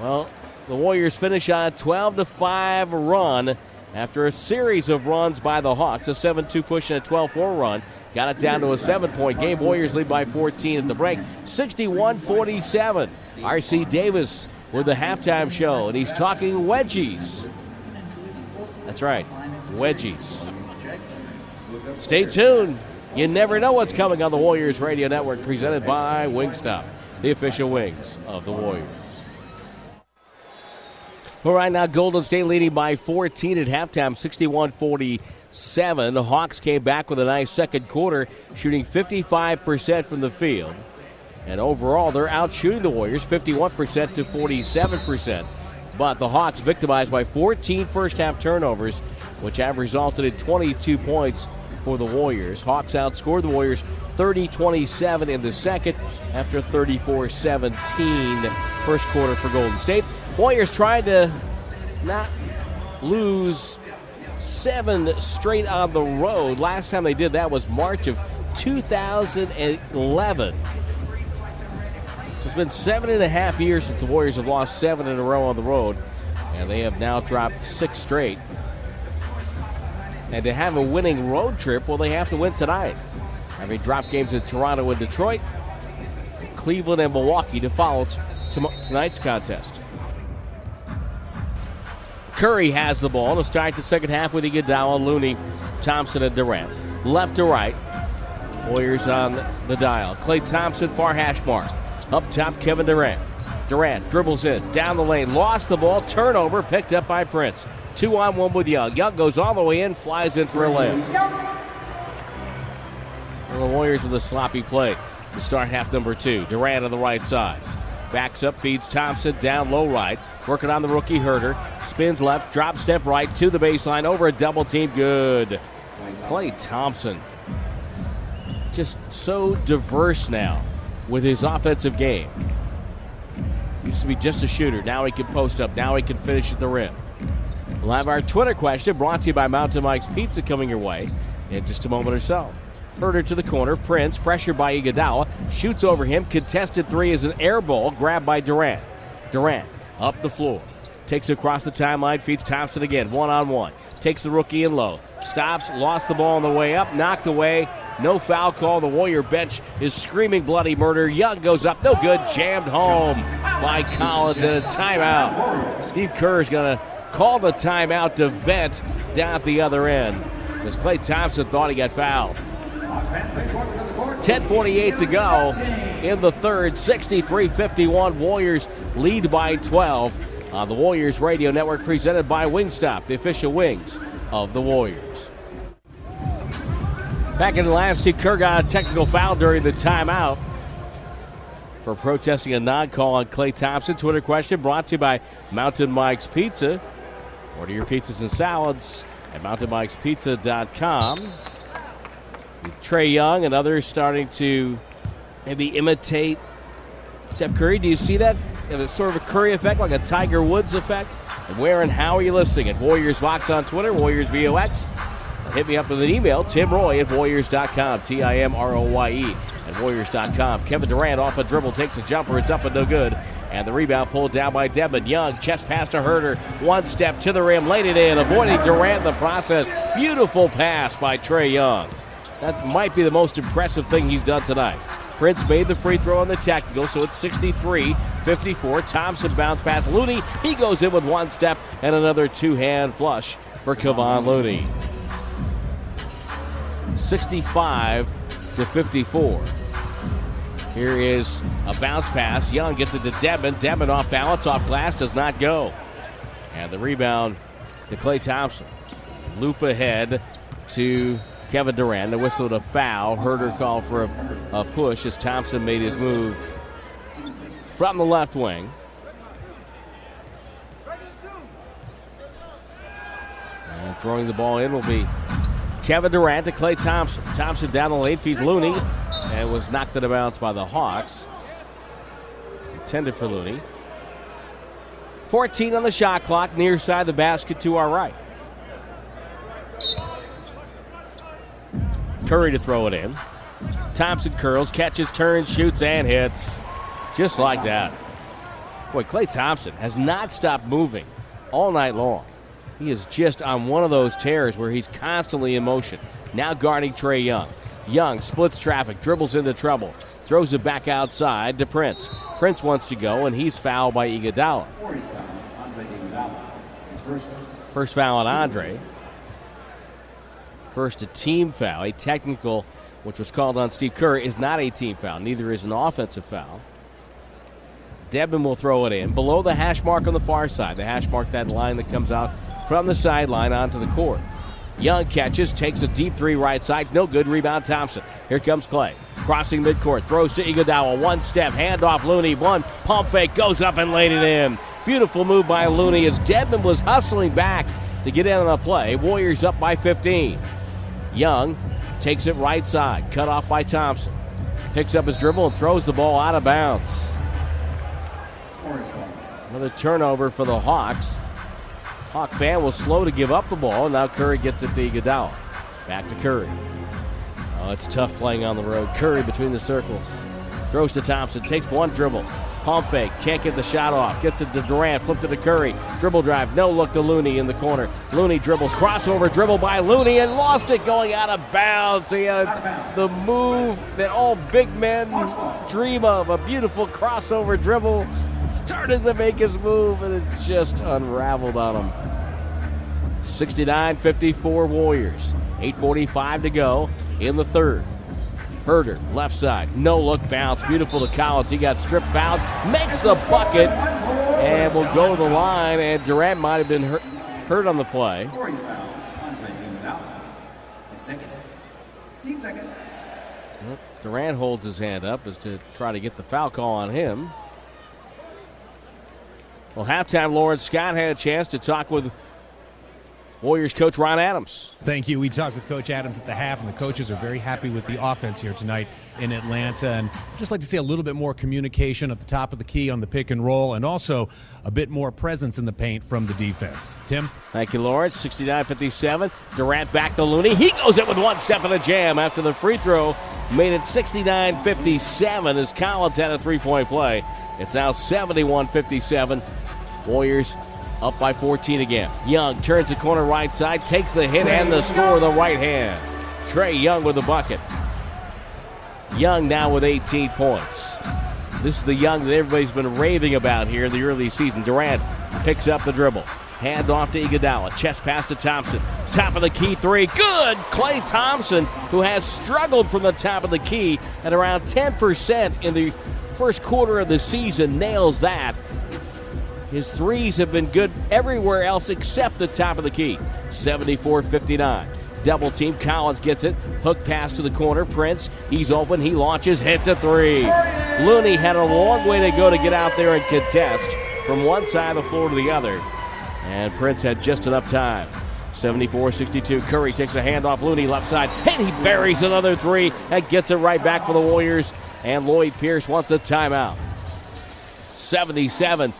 Well, the Warriors finish on a 12-5 run after a series of runs by the Hawks. A 7-2 push and a 12-4 run. Got it down to a 7-point game. Warriors lead by 14 at the break, 61-47. R.C. Davis with the halftime show, and he's talking wedgies. That's right, wedgies. Stay tuned. You never know what's coming on the Warriors Radio Network, presented by Wingstop, the official wings of the Warriors. Well, right now, Golden State leading by 14 at halftime, 61-47. The Hawks came back with a nice second quarter, shooting 55% from the field. And overall, they're out shooting the Warriors 51% to 47%. But the Hawks victimized by 14 first-half turnovers, which have resulted in 22 points for the Warriors. Hawks outscored the Warriors 30-27 in the second after 34-17 first quarter for Golden State. Warriors tried to not lose 7 straight on the road. Last time they did that was March of 2011. It's been 7.5 years since the Warriors have lost 7 in a row on the road, and they have now dropped 6 straight. And to have a winning road trip, well, they have to win tonight. I mean, drop games in Toronto and Detroit, Cleveland and Milwaukee to follow tonight's contest. Curry has the ball to start the second half with Iguodala, Looney, Thompson, and Durant. Left to right, Warriors on the dial. Klay Thompson, far hash mark. Up top, Kevin Durant. Durant dribbles in, down the lane, lost the ball, turnover, picked up by Prince. 2-on-1 with Young. Young goes all the way in, flies in for a layup. And the Warriors with a sloppy play to start half number 2. Durant on the right side. Backs up, feeds Thompson, down low right. Working on the rookie Herter. Spins left, drop step right to the baseline, over a double team. Good. Klay Thompson. Just so diverse now with his offensive game. Used to be just a shooter. Now he can post up. Now he can finish at the rim. We'll have our Twitter question brought to you by Mountain Mike's Pizza coming your way in just a moment or so. Herter to the corner. Prince, pressured by Iguodala. Shoots over him. Contested three is an air ball. Grabbed by Durant. Durant up the floor. Takes across the timeline. Feeds Thompson again. One-on-one. Takes the rookie in low. Stops. Lost the ball on the way up. Knocked away. No foul call. The Warrior bench is screaming bloody murder. Young goes up. No good. Jammed home by Collins and a timeout. Steve Kerr is going to call the timeout to vent down at the other end, because Klay Thompson thought he got fouled. 10:48 to go in the third. 63-51. Warriors lead by 12 on the Warriors Radio Network, presented by Wingstop, the official wings of the Warriors. Back in the last two, Kerr got a technical foul during the timeout for protesting a non-call on Klay Thompson. Twitter question brought to you by Mountain Mike's Pizza. Order your pizzas and salads at mountainmikespizza.com. Trae Young and others starting to maybe imitate Steph Curry. Do you see that? It's sort of a Curry effect, like a Tiger Woods effect. And where and how are you listening? At Warriors Vox on Twitter, Warriors VOX. Hit me up with an email, timroye@warriors.com, timroye@warriors.com. Kevin Durant off a dribble, takes a jumper. It's up and no good. And the rebound pulled down by Dedmon. Young, chest pass to Herter. One step to the rim, laid it in, avoiding Durant in the process. Beautiful pass by Trae Young. That might be the most impressive thing he's done tonight. Prince made the free throw on the technical, so it's 63-54. Thompson bounce pass Looney. He goes in with one step and another two-hand flush for Kevon Looney. 65 to 54. Here is a bounce pass. Young gets it to Dedmon. Dedmon off balance, off glass, does not go. And the rebound to Klay Thompson. Loop ahead to Kevin Durant. The whistle to foul. Herter called for a push as Thompson made his move from the left wing. And throwing the ball in will be Kevin Durant to Klay Thompson. Thompson down the lane, feeds Looney, and was knocked out of bounds by the Hawks. Intended for Looney. 14 on the shot clock, near side the basket to our right. Curry to throw it in. Thompson curls, catches, turns, shoots, and hits. Just like that. Boy, Klay Thompson has not stopped moving all night long. He is just on one of those tears where he's constantly in motion. Now guarding Trae Young. Young splits traffic, dribbles into trouble, throws it back outside to Prince. Prince wants to go, and he's fouled by Iguodala. First foul on Andre. First a team foul. A technical, which was called on Steve Kerr, is not a team foul. Neither is an offensive foul. Dedmon will throw it in. Below the hash mark on the far side. The hash mark, that line that comes out from the sideline onto the court. Young catches, takes a deep three right side. No good. Rebound Thompson. Here comes Klay. Crossing midcourt. Throws to Iguodala. One step. Hand off Looney. One pump fake. Goes up and laid it in. Beautiful move by Looney as Dedmon was hustling back to get in on the play. Warriors up by 15. Young takes it right side. Cut off by Thompson. Picks up his dribble and throws the ball out of bounds. Another turnover for the Hawks. Hawk fan was slow to give up the ball. Now Curry gets it to Iguodala. Back to Curry. Oh, it's tough playing on the road. Curry between the circles. Throws to Thompson. Takes one dribble. Pump fake. Can't get the shot off. Gets it to Durant. Flipped it to Curry. Dribble drive. No look to Looney in the corner. Looney dribbles. Crossover dribble by Looney and lost it going out of bounds. He had the move that all big men dream of. A beautiful crossover dribble. Started to make his move, and it just unraveled on him. 69-54 Warriors. 8:45 to go in the third. Herter, left side. No look bounce. Beautiful to Collins. He got stripped fouled. Makes the bucket and will go to the line. And Durant might have been hurt on the play. Durant holds his hand up as to try to get the foul call on him. Well, halftime, Lawrence Scott had a chance to talk with Warriors coach Ron Adams. Thank you. We talked with Coach Adams at the half, and the coaches are very happy with the offense here tonight in Atlanta. And just like to see a little bit more communication at the top of the key on the pick and roll, and also a bit more presence in the paint from the defense. Tim? Thank you, Lawrence. 69-57. Durant back to Looney. He goes in with one step and a jam after the free throw. Made it 69-57 as Collins had a three-point play. It's now 71-57. Warriors up by 14 again. Young turns the corner right side, takes the hit and the score, the right hand. Trae Young with the bucket. Young now with 18 points. This is the Young that everybody's been raving about here in the early season. Durant picks up the dribble. Hand off to Iguodala. Chest pass to Thompson. Top of the key three. Good! Klay Thompson, who has struggled from the top of the key at around 10% in the first quarter of the season, nails that. His threes have been good everywhere else except the top of the key. 74-59. Double team. Collins gets it. Hook pass to the corner. Prince, he's open. He launches. Hits a three. Looney had a long way to go to get out there and contest from one side of the floor to the other. And Prince had just enough time. 74-62. Curry takes a handoff. Looney left side. And he buries another three. And gets it right back for the Warriors. And Lloyd Pierce wants a timeout. 77-62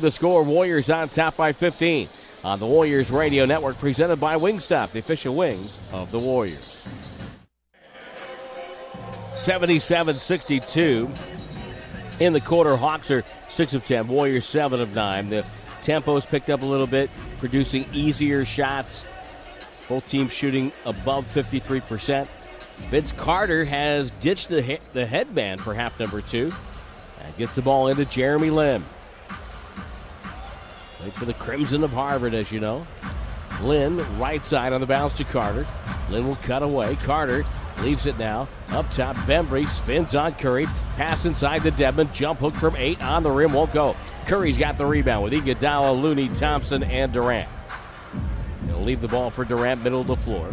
the score. Warriors on top by 15. On the Warriors Radio Network, presented by Wingstop, the official wings of the Warriors. 77-62 in the quarter. Hawks are 6 of 10. Warriors 7 of 9. The tempo's picked up a little bit, producing easier shots. Both teams shooting above 53%. Vince Carter has ditched the headband for half number two. And gets the ball into Jeremy Lin. Played for the Crimson of Harvard, as you know. Lin, right side on the bounce to Carter. Lin will cut away. Carter Leaves it now. Up top, Bembry spins on Curry. Pass inside to Dedmon. Jump hook from 8 on the rim. Won't go. Curry's got the rebound with Iguodala, Looney, Thompson, and Durant. They'll leave the ball for Durant, middle of the floor.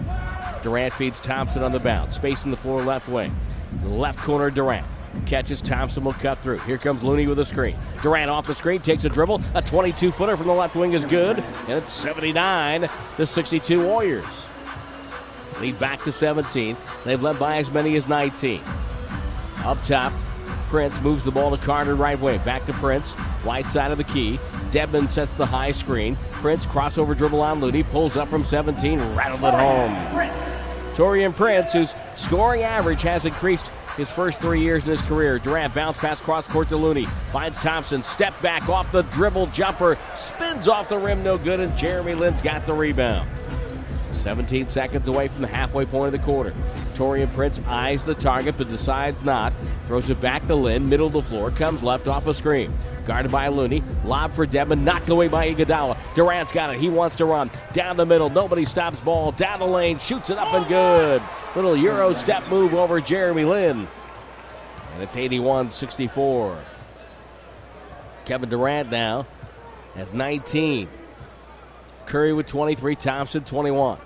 Durant feeds Thompson on the bounce. Spacing the floor left wing. Left corner, Durant. Catches Thompson, will cut through. Here comes Looney with a screen. Durant off the screen, takes a dribble. A 22-footer from the left wing is good. And it's 79-62 Warriors. Lead back to 17. They've led by as many as 19. Up top, Prince moves the ball to Carter right wing. Back to Prince, wide side of the key. Dedmon sets the high screen. Prince crossover dribble on Looney. Pulls up from 17, rattled it home. Taurean Prince, whose scoring average has increased his first 3 years in his career. Durant bounce pass cross court to Looney. Finds Thompson, step back off the dribble jumper. Spins off the rim, no good, and Jeremy Lin's got the rebound. 17 seconds away from the halfway point of the quarter. Taurean Prince eyes the target but decides not. Throws it back to Lin, middle of the floor, comes left off a screen. Guarded by Looney, lob for Dedmon, knocked away by Iguodala. Durant's got it, he wants to run. Down the middle, nobody stops ball, down the lane, shoots it up and good. Little Euro step move over Jeremy Lin. And it's 81-64. Kevin Durant now has 19. Curry with 23, Thompson 21.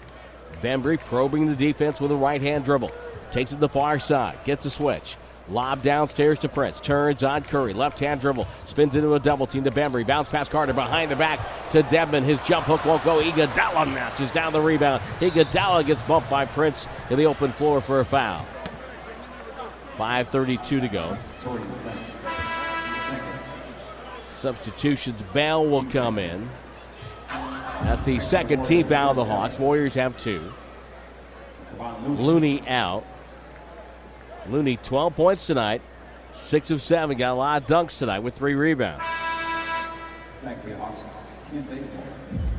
Bembry probing the defense with a right-hand dribble. Takes it to the far side, gets a switch. Lob downstairs to Prince, turns on Curry, left-hand dribble, spins into a double team to Bembry, bounce past Carter, behind the back to Dedmon, his jump hook won't go, Iguodala matches down the rebound, Iguodala gets bumped by Prince in the open floor for a foul. 5:32 to go. Substitutions, Bell will come in. That's the second team foul of the Hawks. Warriors have 2. Looney out. Looney, 12 points tonight, 6 of 7. Got a lot of dunks tonight with 3 rebounds.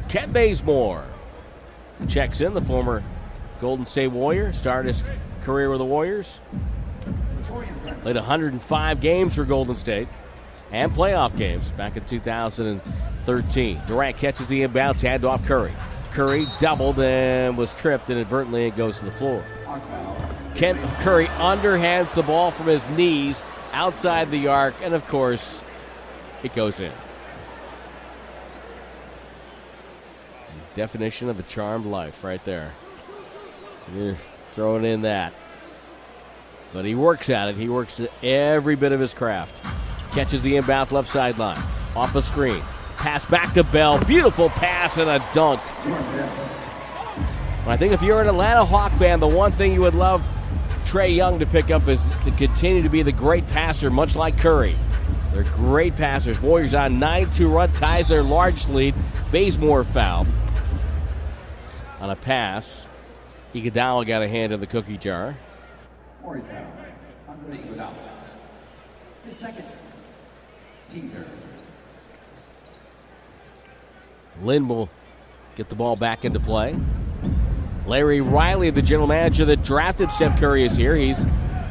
Kent Bazemore checks in. The former Golden State Warrior started his career with the Warriors. Played 105 games for Golden State and playoff games back in 2013. Durant catches the inbounds, handoff Curry. Curry doubled and was tripped inadvertently and goes to the floor. Kent Curry underhands the ball from his knees outside the arc, and of course, it goes in. Definition of a charmed life right there. You're throwing in that. But he works at it. He works at every bit of his craft. Catches the inbound left sideline. Off a screen. Pass back to Bell. Beautiful pass and a dunk. I think if you're an Atlanta Hawk fan, the one thing you would love Trae Young to pick up is to continue to be the great passer, much like Curry. They're great passers. Warriors on 9-2 run, ties their largest lead. Bazemore fouled on a pass. Iguodala got a hand in the cookie jar. Warriors foul. Andre Iguodala. His second. Team third. Lin will get the ball back into play. Larry Riley, the general manager that drafted Steph Curry, is here. He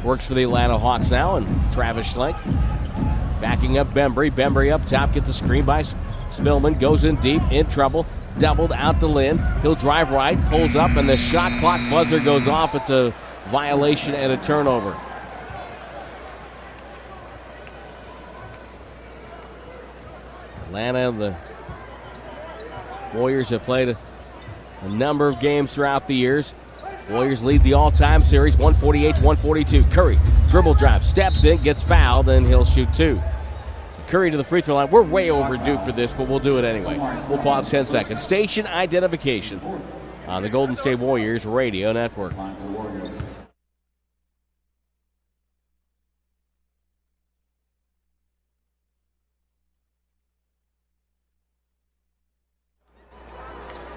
works for the Atlanta Hawks now, and Travis Schlenk backing up Bembry. Bembry up top, gets the screen by Spellman, goes in deep, in trouble, doubled out to Lin. He'll drive right, pulls up, and the shot clock buzzer goes off. It's a violation and a turnover. Atlanta and the Warriors have played a number of games throughout the years. Warriors lead the all-time series, 148-142. Curry, dribble drive, steps in, gets fouled, and he'll shoot 2. So Curry to the free throw line. We're way overdue for this, but we'll do it anyway. We'll pause 10 seconds. Station identification on the Golden State Warriors Radio Network.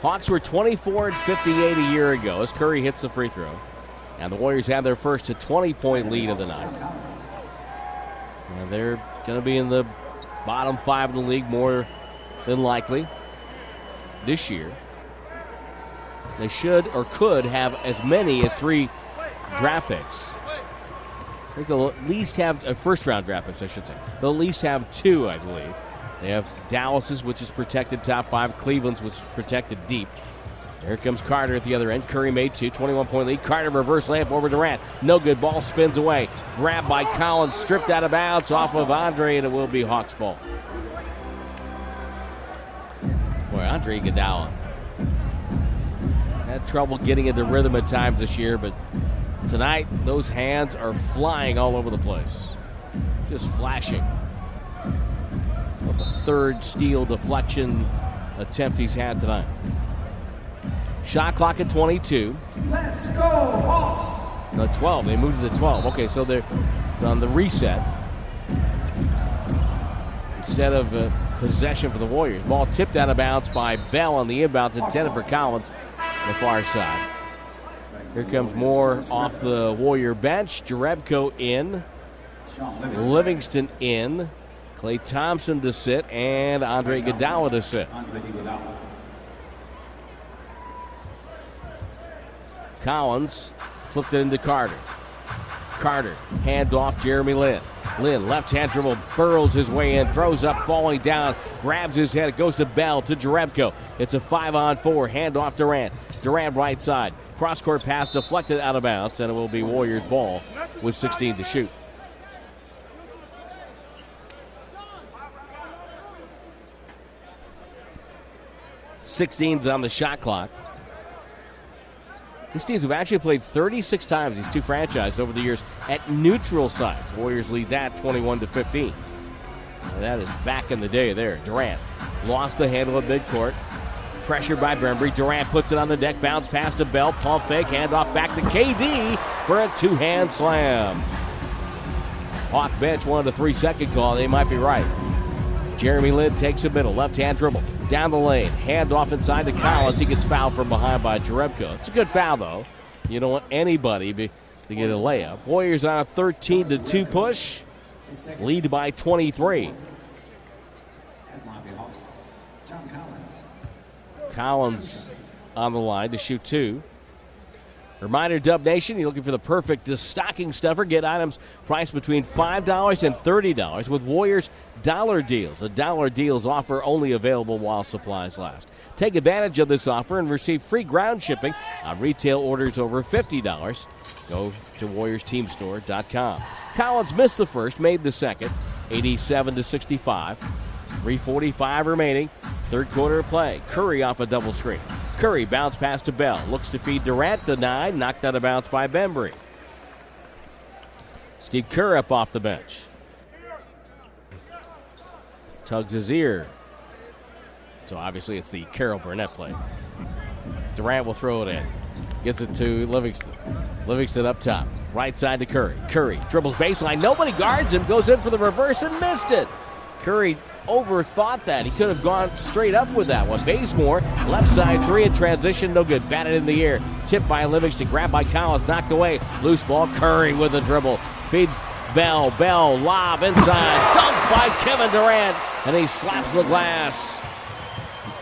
Hawks were 24-58 a year ago as Curry hits the free throw. And the Warriors have their first 20-point lead of the night. And they're going to be in the bottom 5 of the league more than likely this year. They should or could have as many as 3 draft picks. I think they'll at least have first-round draft picks, I should say. They'll at least have 2, I believe. They have Dallas's, which is protected top 5. Cleveland's, which is protected deep. Here comes Carter at the other end. Curry made two, 21-point lead. Carter reverse layup over Durant. No good. Ball spins away. Grabbed by Collins. Stripped out of bounds off of Andre, and it will be Hawks ball. Boy, Andre Iguodala had trouble getting into rhythm at times this year, but tonight those hands are flying all over the place. Just flashing. With the third steal deflection attempt he's had tonight. Shot clock at 22. Let's go, Hawks! The 12, they moved to the 12. Okay, so they're on the reset. Instead of possession for the Warriors. Ball tipped out of bounds by Bell on the inbound to Jennifer Collins on the far side. Here comes Moore off the Warrior bench. Jerebko in. Livingston in. Klay Thompson to sit, and Andre Iguodala to sit. Collins flipped it into Carter. Carter, hand off Jeremy Lin. Lin, left-hand dribble, burrows his way in, throws up, falling down, grabs his head. It goes to Bell, to Jerebko. It's a 5-on-4, hand off Durant. Durant right side. Cross-court pass deflected out of bounds, and it will be Warriors ball with 16 to shoot. Sixteen's on the shot clock. These teams have actually played 36 times, these two franchises, over the years at neutral sites. Warriors lead that 21-15. And that is back in the day there. Durant lost the handle at midcourt. Pressure by Bembry. Durant puts it on the deck. Bounce pass to Bell. Pump fake. Handoff back to KD for a two-hand slam. Hawk bench wanted a 3-second call. They might be right. Jeremy Lin takes a middle. Left-hand dribble. Down the lane, hand off inside to Collins. He gets fouled from behind by Jerebko. It's a good foul, though. You don't want anybody to get a layup. Warriors on a 13-2 push. Lead by 23. Collins on the line to shoot two. Reminder, Dub Nation, you're looking for the perfect stocking stuffer. Get items priced between $5 and $30 with Warriors Dollar Deals. A Dollar Deals offer only available while supplies last. Take advantage of this offer and receive free ground shipping on retail orders over $50. Go to warriorsteamstore.com. Collins missed the first, made the second, 87-65. 3:45 remaining, third quarter of play. Curry off a double screen. Curry, bounce pass to Bell. Looks to feed Durant, denied. Knocked out of bounds by Bembry. Steve Kerr up off the bench. Tugs his ear. So obviously it's the Carol Burnett play. Durant will throw it in. Gets it to Livingston. Livingston up top. Right side to Curry. Curry dribbles baseline. Nobody guards him. Goes in for the reverse and missed it. Curry overthought that. He could have gone straight up with that one. Bazemore, left side three in transition. No good. Batted in the air. Tipped by Livingston. Grabbed by Collins. Knocked away. Loose ball. Curry with a dribble. Feeds Bell. Bell, lob inside. Dunked by Kevin Durant. And he slaps the glass.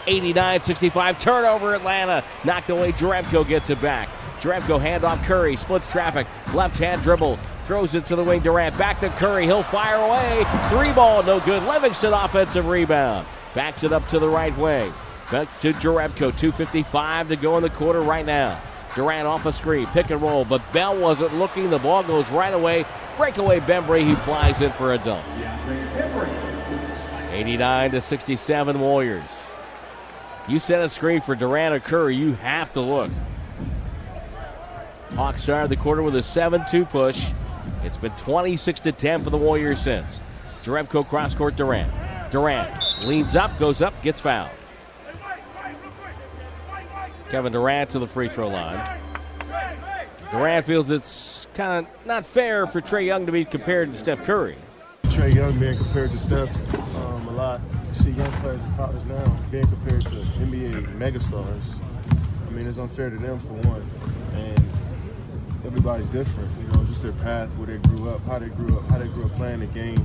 89-65. Turnover Atlanta. Knocked away. Jerebko gets it back. Jerebko handoff Curry. Splits traffic. Left-hand dribble. Throws it to the wing, Durant. Back to Curry. He'll fire away. Three ball, no good. Livingston offensive rebound. Backs it up to the right wing. Back to Jerebko. 2:55 to go in the quarter right now. Durant off a screen. Pick and roll, but Bell wasn't looking. The ball goes right away. Breakaway Bembry. He flies in for a dunk. 89-67 Warriors. You set a screen for Durant or Curry, you have to look. Hawks started the quarter with a 7-2 push. It's been 26-10 for the Warriors since. Jerebko cross-court Durant. Durant leans up, goes up, gets fouled. Kevin Durant to the free throw line. Durant feels it's kind of not fair for Trae Young to be compared to Steph Curry. Trae Young being compared to Steph a lot. You see young players in college now being compared to NBA megastars. I mean, it's unfair to them for one. And everybody's different, you know, just their path, where they grew up, how they grew up playing the game,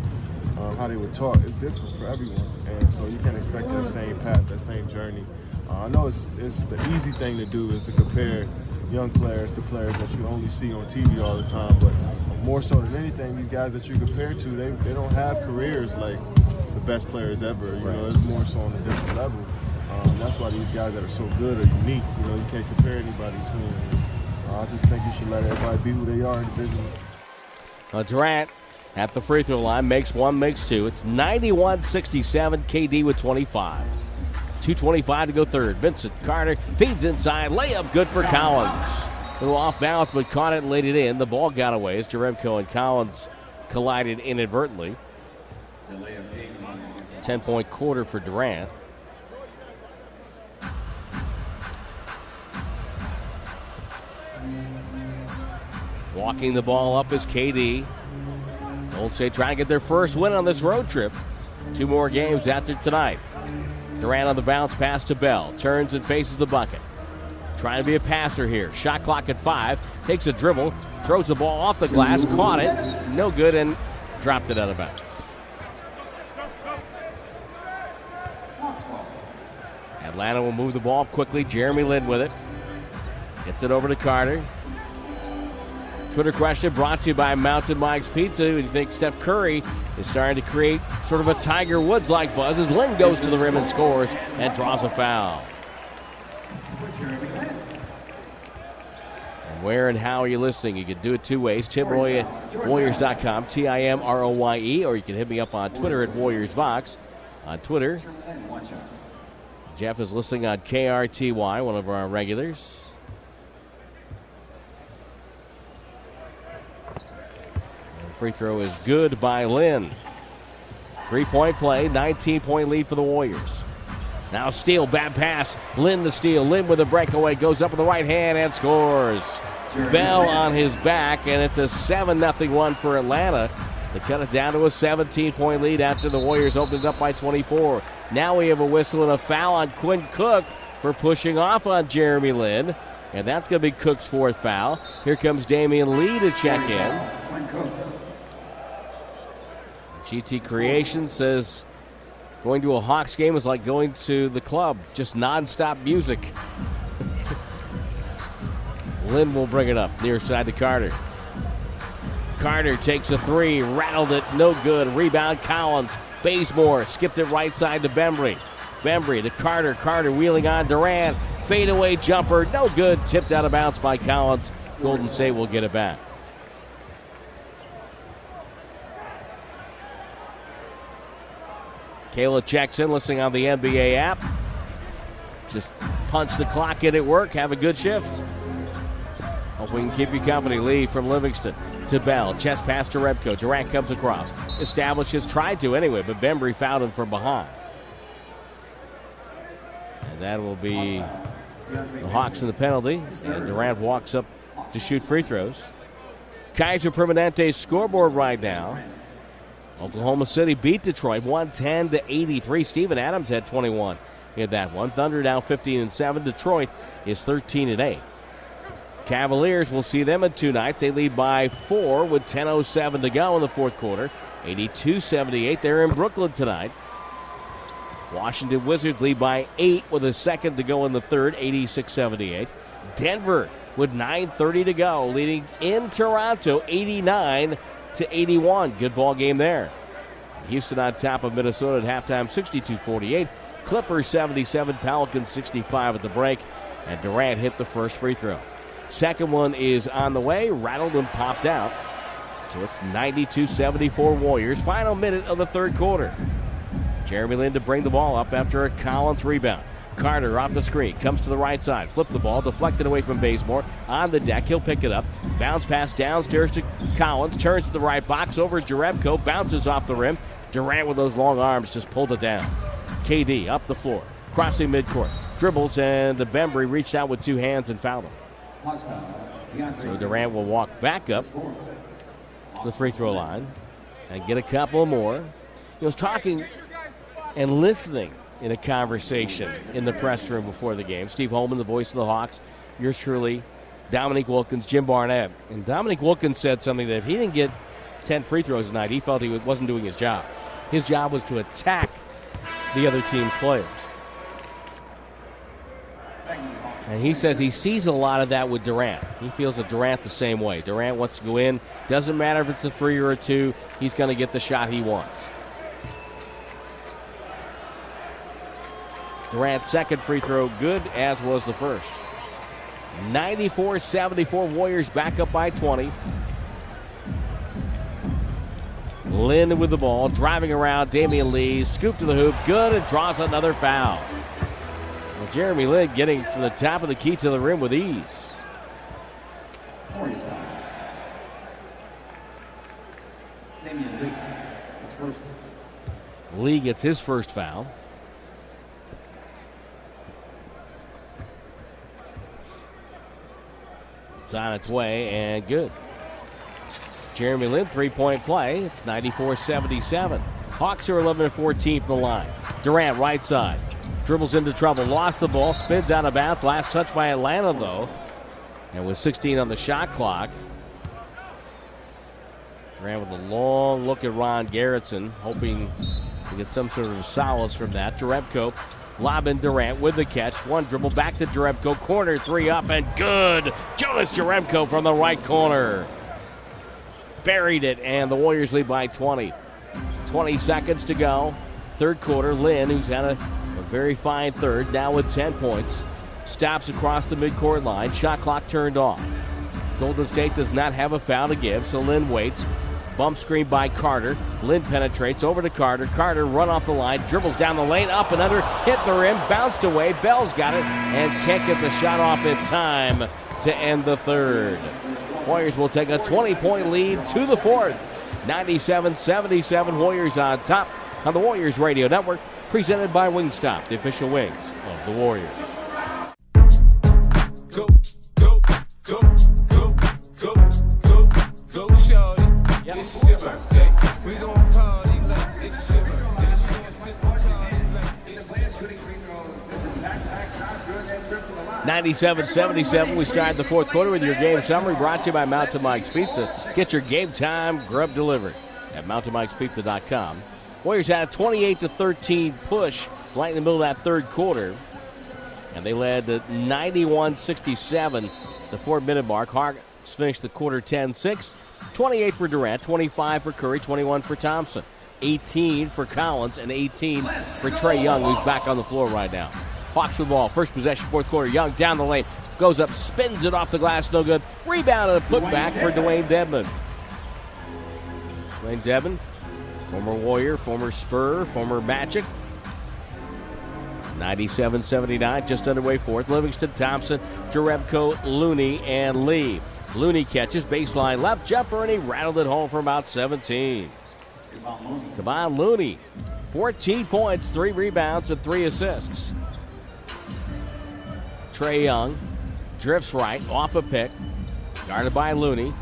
how they were taught. It's different for everyone, and so you can't expect that same path, that same journey. I know it's the easy thing to do is to compare young players to players that you only see on TV all the time, but more so than anything, these guys that you compare to, they don't have careers like the best players ever. You know, it's more so on a different level. That's why these guys that are so good are unique. You know, you can't compare anybody to them. I just think you should let everybody be who they are individually. Durant at the free throw line makes one, makes two. It's 91-67, KD with 25. 2:25 to go third. Vincent Carter feeds inside. Layup good for Collins. A little off balance, but caught it and laid it in. The ball got away as Jerebko and Collins collided inadvertently. 10-point quarter for Durant. Walking the ball up is KD. Golden State trying to get their first win on this road trip. Two more games after tonight. Durant on the bounce pass to Bell. Turns and faces the bucket. Trying to be a passer here. Shot clock at 5. Takes a dribble. Throws the ball off the glass. Caught it. No good and dropped it out of bounds. Atlanta will move the ball quickly. Jeremy Lin with it. Gets it over to Carter. Twitter question brought to you by Mountain Mike's Pizza. Do you think Steph Curry is starting to create sort of a Tiger Woods-like buzz as Lin goes to the rim and scores and draws a foul? Where and how are you listening? You can do it two ways. Tim Roye at Warriors.com, Timroye, or you can hit me up on Twitter at WarriorsVox. On Twitter, Jeff is listening on KRTY, one of our regulars. And the free throw is good by Lin. 3-point play, 19-point lead for the Warriors. Now steal, bad pass. Lin the steal. Lin with a breakaway. Goes up with the right hand and scores. Bell on his back, and it's a 7-0 one for Atlanta. They cut it down to a 17-point lead after the Warriors opened up by 24. Now we have a whistle and a foul on Quinn Cook for pushing off on Jeremy Lin. And that's going to be Cook's fourth foul. Here comes Damian Lee to check in. GT Creation says, going to a Hawks game is like going to the club, just nonstop music. Lin will bring it up near side to Carter. Carter takes a three, rattled it, no good. Rebound Collins. Bazemore skipped it right side to Bembry. Bembry to Carter. Carter wheeling on Durant. Fadeaway jumper, no good. Tipped out of bounds by Collins. Golden State will get it back. Kayla checks in, listening on the NBA app. Just punch the clock in at work. Have a good shift. Hope we can keep you company. Lee from Livingston to Bell. Chest pass to Jerebko. Durant comes across. Establishes, tried to anyway, but Bembry fouled him from behind. And that will be the Hawks in the penalty. And Durant walks up to shoot free throws. Kaiser Permanente's scoreboard right now. Oklahoma City beat Detroit 110-83. Steven Adams had 21 in that one. Thunder now 15-7. Detroit is 13-8. Cavaliers will see them in two nights. They lead by 4 with 10:07 to go in the fourth quarter. 82-78. They're in Brooklyn tonight. Washington Wizards lead by 8 with a second to go in the third. 86-78. Denver with 9:30 to go, leading in Toronto 89-81. Good ball game there. Houston on top of Minnesota at halftime, 62-48. Clippers 77, Pelicans 65 at the break. And Durant hit the first free throw. Second one is on the way. Rattled and popped out. So it's 92-74 Warriors. Final minute of the third quarter. Jeremy Lin to bring the ball up after a Collins rebound. Carter off the screen, comes to the right side, flipped the ball, deflected away from Bazemore. On the deck, he'll pick it up. Bounce pass downstairs to Collins, turns to the right box, over Jerebko, bounces off the rim. Durant with those long arms just pulled it down. KD up the floor, crossing midcourt, dribbles, and the Bembry reached out with two hands and fouled him. So Durant will walk back up to the free throw line and get a couple more. He was talking and listening in a conversation in the press room before the game. Steve Holman, the voice of the Hawks, yours truly, Dominique Wilkins, Jim Barnett. And Dominique Wilkins said something that if he didn't get 10 free throws tonight, he felt he wasn't doing his job. His job was to attack the other team's players. And he says he sees a lot of that with Durant. He feels that Durant the same way. Durant wants to go in. Doesn't matter if it's a 3 or a 2. He's going to get the shot he wants. Durant's second free throw good, as was the first. 94-74 Warriors back up by 20. Lin with the ball, driving around Damian Lee, scoop to the hoop, good, and draws another foul. Well, Jeremy Lin getting from the top of the key to the rim with ease. Lee gets his first foul. It's on its way and good. Jeremy Lin, three-point play. It's 94-77. Hawks are 11-14 from the line. Durant right side. Dribbles into trouble. Lost the ball. Spins out of bounds. Last touch by Atlanta, though. And with 16 on the shot clock. Durant with a long look at Ron Garretson, hoping to get some sort of solace from that. Jerebko lobbing Durant with the catch. One dribble back to Jerebko. Corner three up and good. Jonas Jerebko from the right corner. Buried it, and the Warriors lead by 20. 20 seconds to go. Third quarter, Lin, who's had a very fine third, now with 10 points, stops across the midcourt line. Shot clock turned off. Golden State does not have a foul to give, so Lin waits. Bump screen by Carter. Lin penetrates over to Carter. Carter run off the line, dribbles down the lane, up and under, hit the rim, bounced away. Bell's got it and can't get the shot off in time to end the third. Warriors will take a 20-point lead to the fourth. 97-77, Warriors on top on the Warriors Radio Network, presented by Wingstop, the official wings of the Warriors. Go, go, go, go, go, go, go, shorty. It's your birthday. We gon' party like it's your birthday. It's 97-77. We start the fourth quarter with your game summary, brought to you by Mountain Mike's Pizza. Get your game time grub delivered at mountainmikespizza.com. Warriors had a 28-13 push right in the middle of that third quarter, and they led to 91-67 the 4-minute mark. Hawks finished the quarter 10-6. 28 for Durant, 25 for Curry, 21 for Thompson, 18 for Collins, and 18 for Trae Young, who's back on the floor right now. Hawks with the ball, first possession, fourth quarter. Young down the lane, goes up, spins it off the glass, no good. Rebound and a putback for Dwayne Dedmon. Dwayne Dedmon, former Warrior, former Spur, former Magic. 97-79, just underway fourth. Livingston, Thompson, Jerebko, Looney, and Lee. Looney catches, baseline left jumper, and he rattled it home from about 17. Kevon Looney, 14 points, 3 rebounds, and 3 assists. Trae Young drifts right, off a pick, guarded by Looney.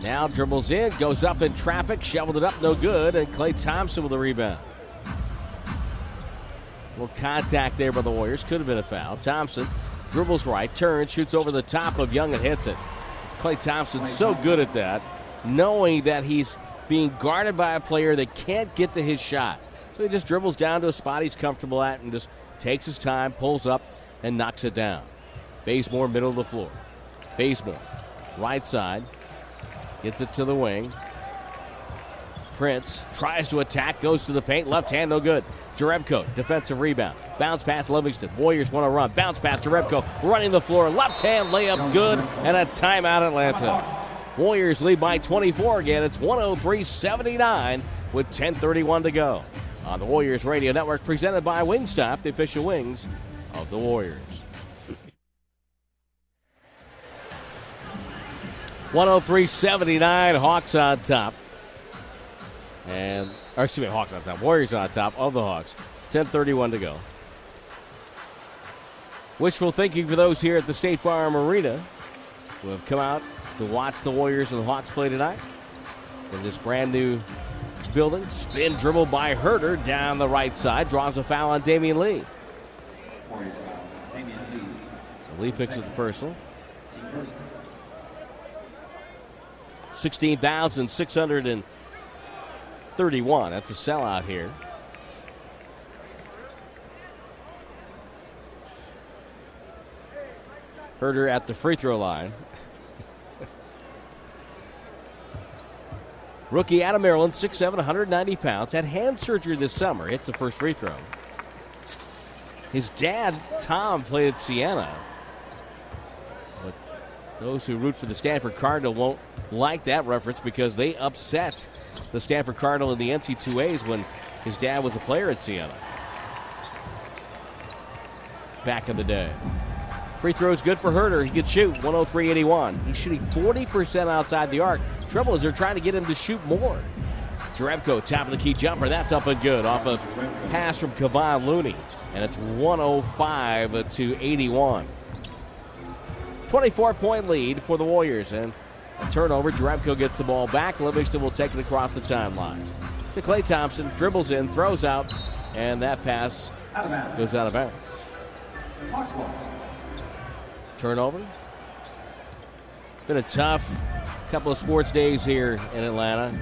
Now dribbles in, goes up in traffic, shoveled it up, no good, and Klay Thompson with the rebound. A little contact there by the Warriors, could have been a foul. Thompson dribbles right, turns, shoots over the top of Young and hits it. Klay Thompson's so good at that, knowing that he's being guarded by a player that can't get to his shot. So he just dribbles down to a spot he's comfortable at and just takes his time, pulls up, and knocks it down. Bazemore, middle of the floor. Bazemore, right side, gets it to the wing. Prince tries to attack, goes to the paint, left hand, no good. Jerebko, defensive rebound. Bounce pass, Livingston. Warriors want to run. Bounce pass, Jerebko, running the floor. Left hand layup, good, and a timeout, Atlanta. Warriors lead by 24 again. It's 103-79 with 10:31 to go. On the Warriors Radio Network, presented by Wingstop, the official wings of the Warriors. 103-79, Hawks on top. Hawks on top. Warriors on top of the Hawks. 10:31 to go. Wishful thinking for those here at the State Farm Arena who have come out to watch the Warriors and the Hawks play tonight in this brand new building. Spin dribble by Herter down the right side. Draws a foul on Damian Lee. Warriors foul. Damian Lee. So Lee picks up the personal. 16,631. That's a sellout here. Herter at the free throw line. Rookie out of Maryland, 6'7", 190 pounds. Had hand surgery this summer. Hits the first free throw. His dad, Tom, played at Siena. But those who root for the Stanford Cardinal won't like that reference because they upset the Stanford Cardinal in the NC2As when his dad was a player at Siena back in the day. Free throw is good for Herter. He could shoot 103-81. He's shooting 40% outside the arc. Trouble is they're trying to get him to shoot more. Jerebko, top of the key jumper. That's up and good off a pass from Kevon Looney. And it's 105-81. 24-point lead for the Warriors. And a turnover. Jerebko gets the ball back. Livingston will take it across the timeline. To Klay Thompson. Dribbles in. Throws out. And that pass goes out of bounds. Turnover. Been a tough couple of sports days here in Atlanta.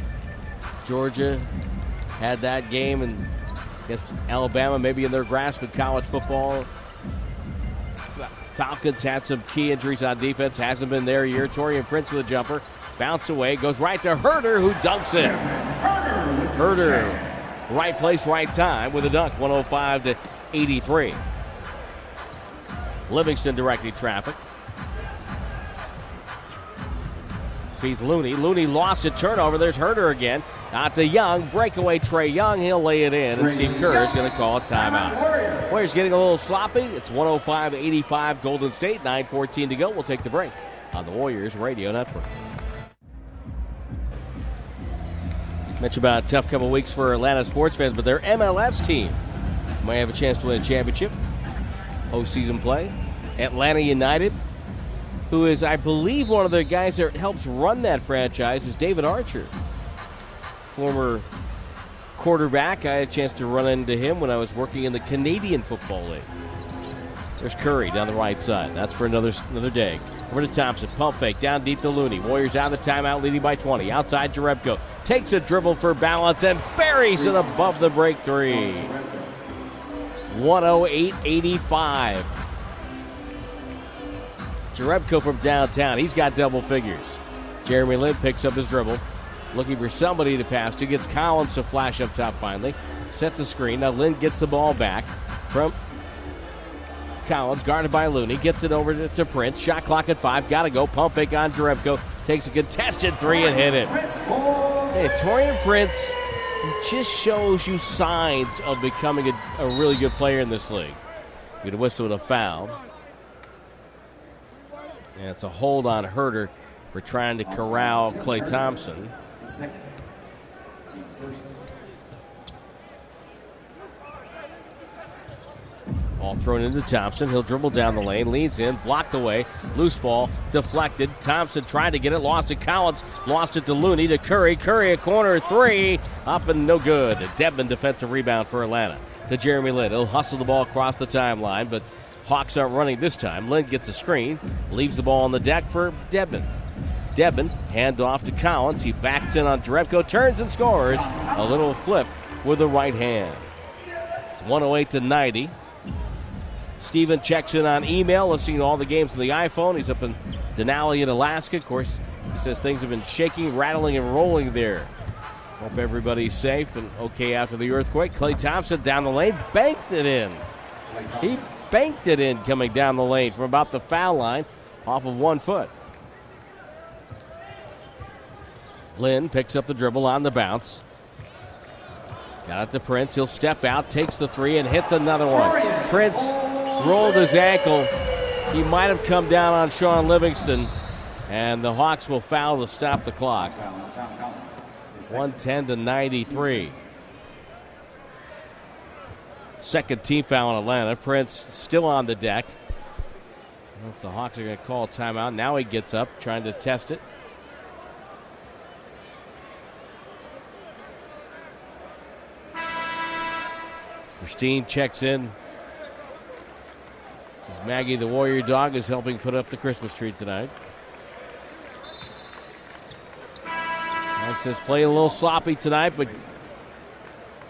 Georgia had that game and against Alabama, maybe in their grasp in college football. Falcons had some key injuries on defense. Hasn't been their year. Taurean Prince with a jumper. Bounced away. Goes right to Herter, who dunks it. Herter, right place, right time with a dunk. 105-83. Livingston directing traffic. Feeds Looney. Looney lost a turnover. There's Herter again. Out to Young. Breakaway Trae Young. He'll lay it in. And Steve Kerr is going to call a timeout. Warriors getting a little sloppy. It's 105-85 Golden State. 9:14 to go. We'll take the break on the Warriors Radio Network. Mentioned about a tough couple weeks for Atlanta sports fans, but their MLS team might have a chance to win a championship. Postseason play. Atlanta United, who is, I believe, one of the guys that helps run that franchise is David Archer, former quarterback. I had a chance to run into him when I was working in the Canadian Football League. There's Curry down the right side. That's for another day. Over to Thompson. Pump fake. Down deep to Looney. Warriors out of the timeout, leading by 20. Outside Jerebko. Takes a dribble for balance and buries it above the break three. 108-85. Jerebko from downtown. He's got double figures. Jeremy Lin picks up his dribble. Looking for somebody to pass to. Gets Collins to flash up top finally. Set the screen. Now Lin gets the ball back from Collins. Guarded by Looney. Gets it over to Prince. Shot clock at 5. Got to go. Pump fake on Jerebko. Takes a contested three and hit it. Hey, Taurean Prince just shows you signs of becoming a really good player in this league. Good whistle and a foul. And it's a hold on Herter for trying to corral Klay Thompson. Ball thrown into Thompson. He'll dribble down the lane. Leans in. Blocked away. Loose ball. Deflected. Thompson tried to get it. Lost it. Collins lost it to Looney. To Curry. Curry a corner three. Up and no good. Dedmon defensive rebound for Atlanta. To Jeremy Lin. He'll hustle the ball across the timeline, but Hawks aren't running this time. Lin gets a screen. Leaves the ball on the deck for Dedmon. Dedmon hand off to Collins. He backs in on Jerebko. Turns and scores. A little flip with the right hand. It's 108-90. Steven checks in on email, listening to all the games on the iPhone. He's up in Denali in Alaska. Of course, he says things have been shaking, rattling, and rolling there. Hope everybody's safe and okay after the earthquake. Klay Thompson down the lane, banked it in. He banked it in coming down the lane from about the foul line off of 1 foot. Lin picks up the dribble on the bounce. Got it to Prince. He'll step out, takes the three, and hits another one. Prince rolled his ankle. He might have come down on Sean Livingston, and the Hawks will foul to stop the clock. 110-93. Second team foul in Atlanta. Prince still on the deck. I don't know if the Hawks are going to call a timeout. Now he gets up, trying to test it. Christine checks in. Maggie, the Warrior dog, is helping put up the Christmas tree tonight. That's just playing a little sloppy tonight, but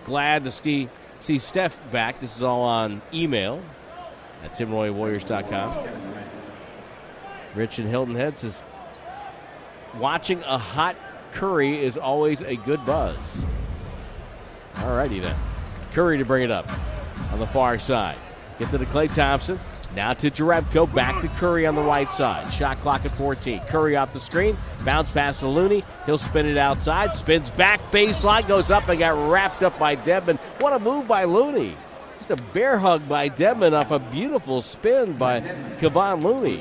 glad to see Steph back. This is all on email at TimRoyeWarriors.com. Rich in Hilton Head says, watching a hot Curry is always a good buzz. All righty then. Curry to bring it up on the far side. Gets it to Klay Thompson. Now to Jerebko, back to Curry on the right side. Shot clock at 14. Curry off the screen, bounce pass to Looney. He'll spin it outside, spins back, baseline, goes up and got wrapped up by Dedmon. What a move by Looney. Just a bear hug by Dedmon off a beautiful spin by Kevon Looney.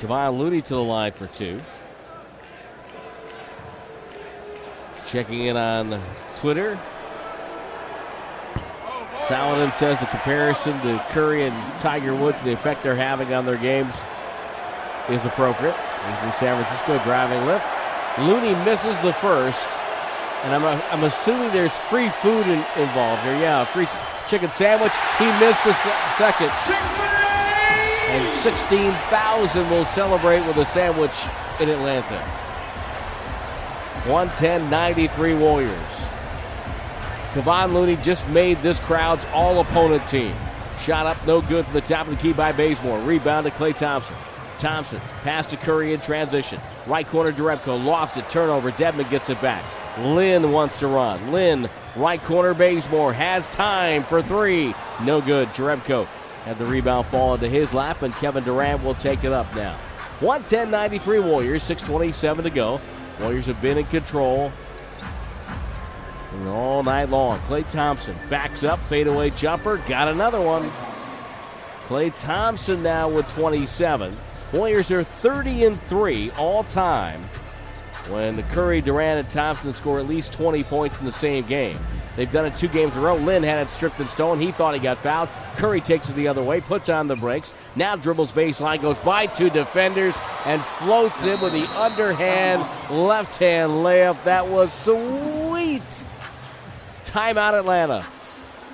Kevon Looney to the line for two. Checking in on Twitter. Saladin says the comparison to Curry and Tiger Woods and the effect they're having on their games is appropriate. He's in San Francisco driving lift. Looney misses the first, and I'm assuming there's free food involved here. Yeah, free chicken sandwich. He missed the second. And 16,000 will celebrate with a sandwich in Atlanta. 110-93 Warriors. Kevon Looney just made this crowd's all-opponent team. Shot up, no good from the top of the key by Bazemore. Rebound to Klay Thompson. Thompson, pass to Curry in transition. Right corner, Jerebko, lost it, turnover. Dedmon gets it back. Lin wants to run. Lin, right corner, Bazemore, has time for three. No good. Jerebko had the rebound fall into his lap, and Kevin Durant will take it up now. 110-93 Warriors, 6:27 to go. Warriors have been in control all night long. Klay Thompson backs up, fadeaway jumper, got another one. Klay Thompson now with 27. Warriors are 30-3 all time when the Curry, Durant, and Thompson score at least 20 points in the same game. They've done it 2 games in a row. Lin had it stripped and stolen. He thought he got fouled. Curry takes it the other way, puts on the brakes. Now dribbles baseline, goes by 2 defenders, and floats in with the underhand, left-hand layup. That was sweet. Timeout Atlanta.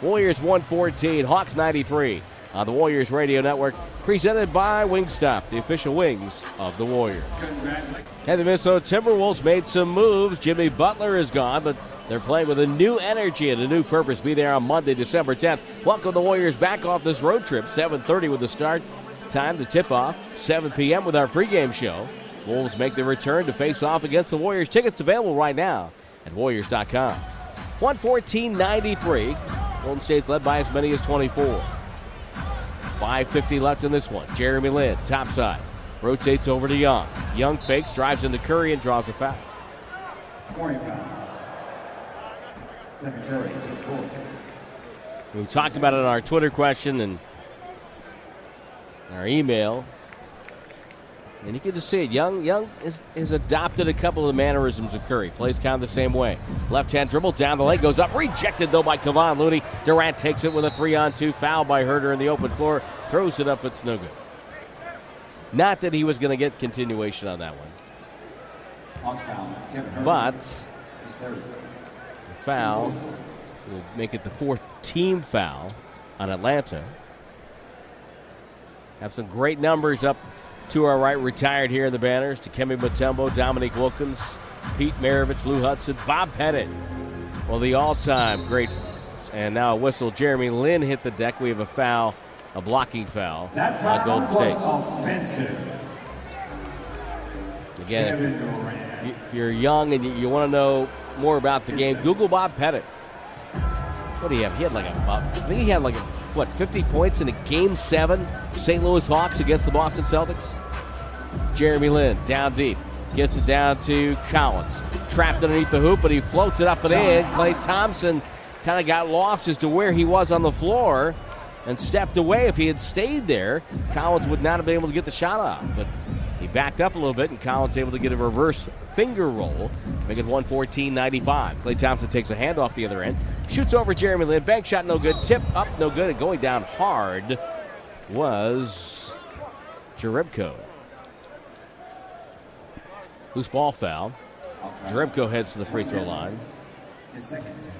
Warriors 114, Hawks 93 on the Warriors Radio Network, presented by Wingstop, the official wings of the Warriors. And the Minnesota Timberwolves made some moves. Jimmy Butler is gone, but they're playing with a new energy and a new purpose. Be there on Monday, December 10th. Welcome the Warriors back off this road trip. 7:30 with the start time, the tip-off. 7 p.m. with our pregame show. Wolves make their return to face off against the Warriors. Tickets available right now at warriors.com. 114-93. Golden State's led by as many as 24. 5:50 left in this one. Jeremy Lin, topside. Rotates over to Young. Young fakes, drives into Curry, and draws a foul. We talked about it on our Twitter question and our email, and you can just see it. Young has adopted a couple of the mannerisms of Curry. Plays kind of the same way. Left-hand dribble down the lane, goes up, rejected though by Kevon Looney. Durant takes it with a 3-on-2 foul by Herter in the open floor. Throws it up, it's no good. Not that he was going to get continuation on that one, but foul will make it the 4th team foul on Atlanta. Have some great numbers up to our right, retired here in the banners. Dikembe Mutombo, Dominique Wilkins, Pete Maravich, Lou Hudson, Bob Pettit. Well, the all-time great. And now a whistle. Jeremy Lin hit the deck. We have a foul, a blocking foul on Golden State. Offensive. Again, if you're young and you want to know more about the game, Google Bob Pettit. What do you have? He had like I think he had 50 points in a Game 7 St. Louis Hawks against the Boston Celtics. Jeremy Lin down deep, gets it down to Collins, trapped underneath the hoop, but he floats it up and in. Klay Thompson kind of got lost as to where he was on the floor and stepped away. If he had stayed there, Collins would not have been able to get the shot off, but he backed up a little bit, and Collins able to get a reverse finger roll, making 114-95. Klay Thompson takes a handoff the other end, shoots over Jeremy Lin, bank shot no good, tip up no good, and going down hard was Jerebko. Loose ball foul. Jerebko heads to the free throw line.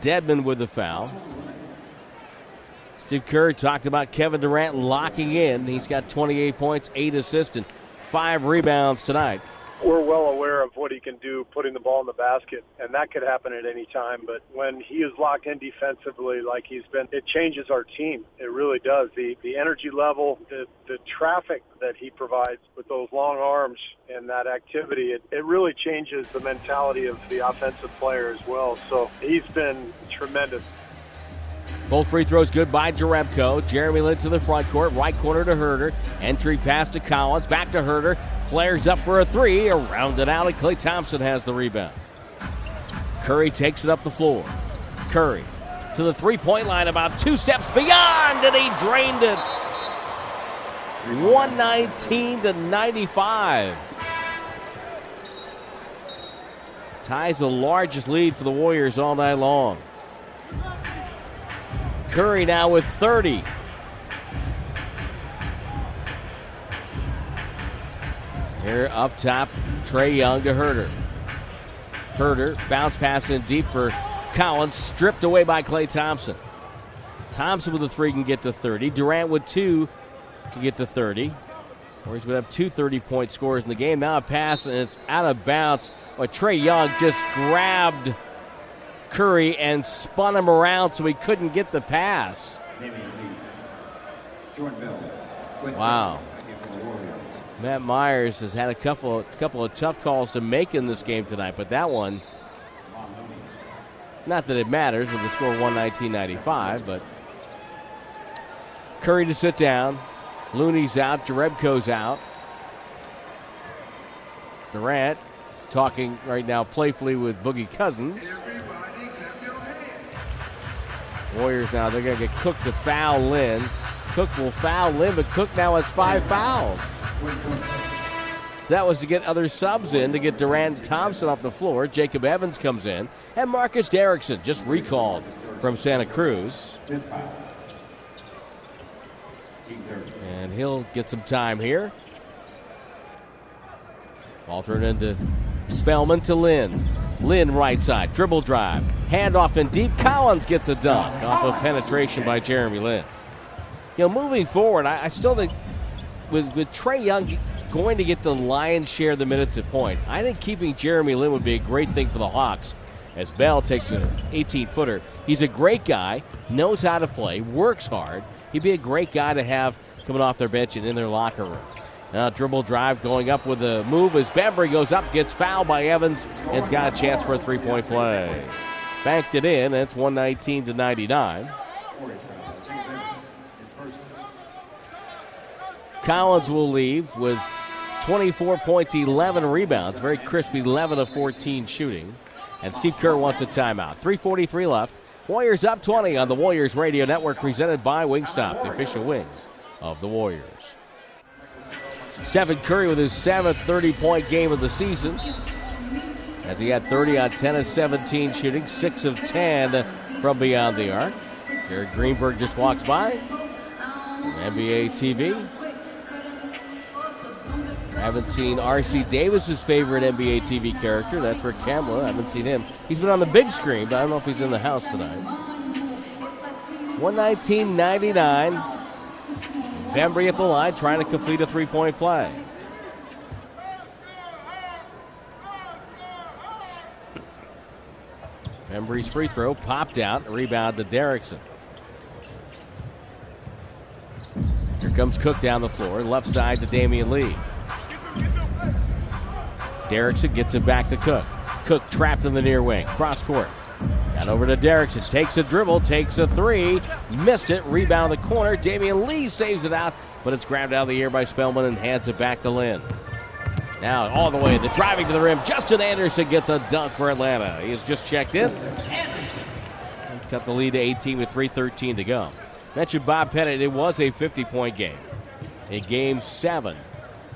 Dedmon with the foul. Steve Kerr talked about Kevin Durant locking in. He's got 28 points, 8 assists, and 5 rebounds tonight. we're well aware of what he can do putting the ball in the basket, and that could happen at any time. But when he is locked in defensively like he's been, it changes our team. It really does. The energy level, the traffic that he provides with those long arms and that activity, it really changes the mentality of the offensive player as well. So he's been tremendous. Both free throws good by Jerebko. Jeremy Lin to the front court, right corner to Herter. Entry pass to Collins, back to Herter. Flares up for a three, around it out, and Klay Thompson has the rebound. Curry takes it up the floor. Curry to the three-point line, about two steps beyond, and he drained it. 119-95. Ties the largest lead for the Warriors all night long. Curry now with 30. Here up top, Trae Young to Herter. Herter, bounce pass in deep for Collins, stripped away by Klay Thompson. Thompson with a three can get to 30. Durant with two can get to 30. Warriors would have two 30-point scores in the game. Now a pass, and it's out of bounds. But Trae Young just grabbed Curry and spun him around so he couldn't get the pass. Jordan Bell. Wow. Matt Myers has had a couple of tough calls to make in this game tonight, but that one, not that it matters with the score 119-95, but Curry to sit down. Looney's out, Jerebko's out. Durant talking right now playfully with Boogie Cousins. Warriors now, they're going to get Cook to foul Lin. Cook will foul Lin, but Cook now has 5 fouls. That was to get other subs in, to get Durant and Thompson off the floor. Jacob Evans comes in, and Marcus Derrickson just recalled from Santa Cruz. And he'll get some time here. Ball thrown into Spellman to Lin. Lin right side, dribble drive, handoff in deep. Collins gets a dunk off of penetration by Jeremy Lin. You know, moving forward, I still think with Trae Young going to get the lion's share of the minutes at point, I think keeping Jeremy Lin would be a great thing for the Hawks as Bell takes an 18-footer. He's a great guy, knows how to play, works hard. He'd be a great guy to have coming off their bench and in their locker room. Now dribble drive going up with a move as Bembry goes up, gets fouled by Evans, and has got a chance for a three-point play. Banked it in, and it's 119-99. Collins will leave with 24 points, 11 rebounds. Very crisp 11 of 14 shooting. And Steve Kerr wants a timeout. 3:43 left. Warriors up 20 on the Warriors Radio Network, presented by Wingstop, the official wings of the Warriors. Stephen Curry with his 7th 30-point game of the season, as he had 30 on 10 of 17 shooting, 6 of 10 from beyond the arc. Jared Greenberg just walks by on NBA TV. I haven't seen R.C. Davis's favorite NBA TV character. That's Rick Kamala. I haven't seen him. He's been on the big screen, but I don't know if he's in the house tonight. 119-99. Bembry at the line trying to complete a three-point play. Bembry's free throw popped out. Rebound to Derrickson. Here comes Cook down the floor. Left side to Damian Lee. Derrickson gets it back to Cook. Cook trapped in the near wing. Cross court. Got over to Derrickson. Takes a dribble. Takes a three. Missed it. Rebound in the corner. Damian Lee saves it out, but it's grabbed out of the air by Spellman and hands it back to Lin. Now all the way. The driving to the rim. Justin Anderson gets a dunk for Atlanta. He has just checked in. Anderson. He's cut the lead to 18 with 3:13 to go. Mentioned Bob Pettit. It was a 50-point game. In Game 7.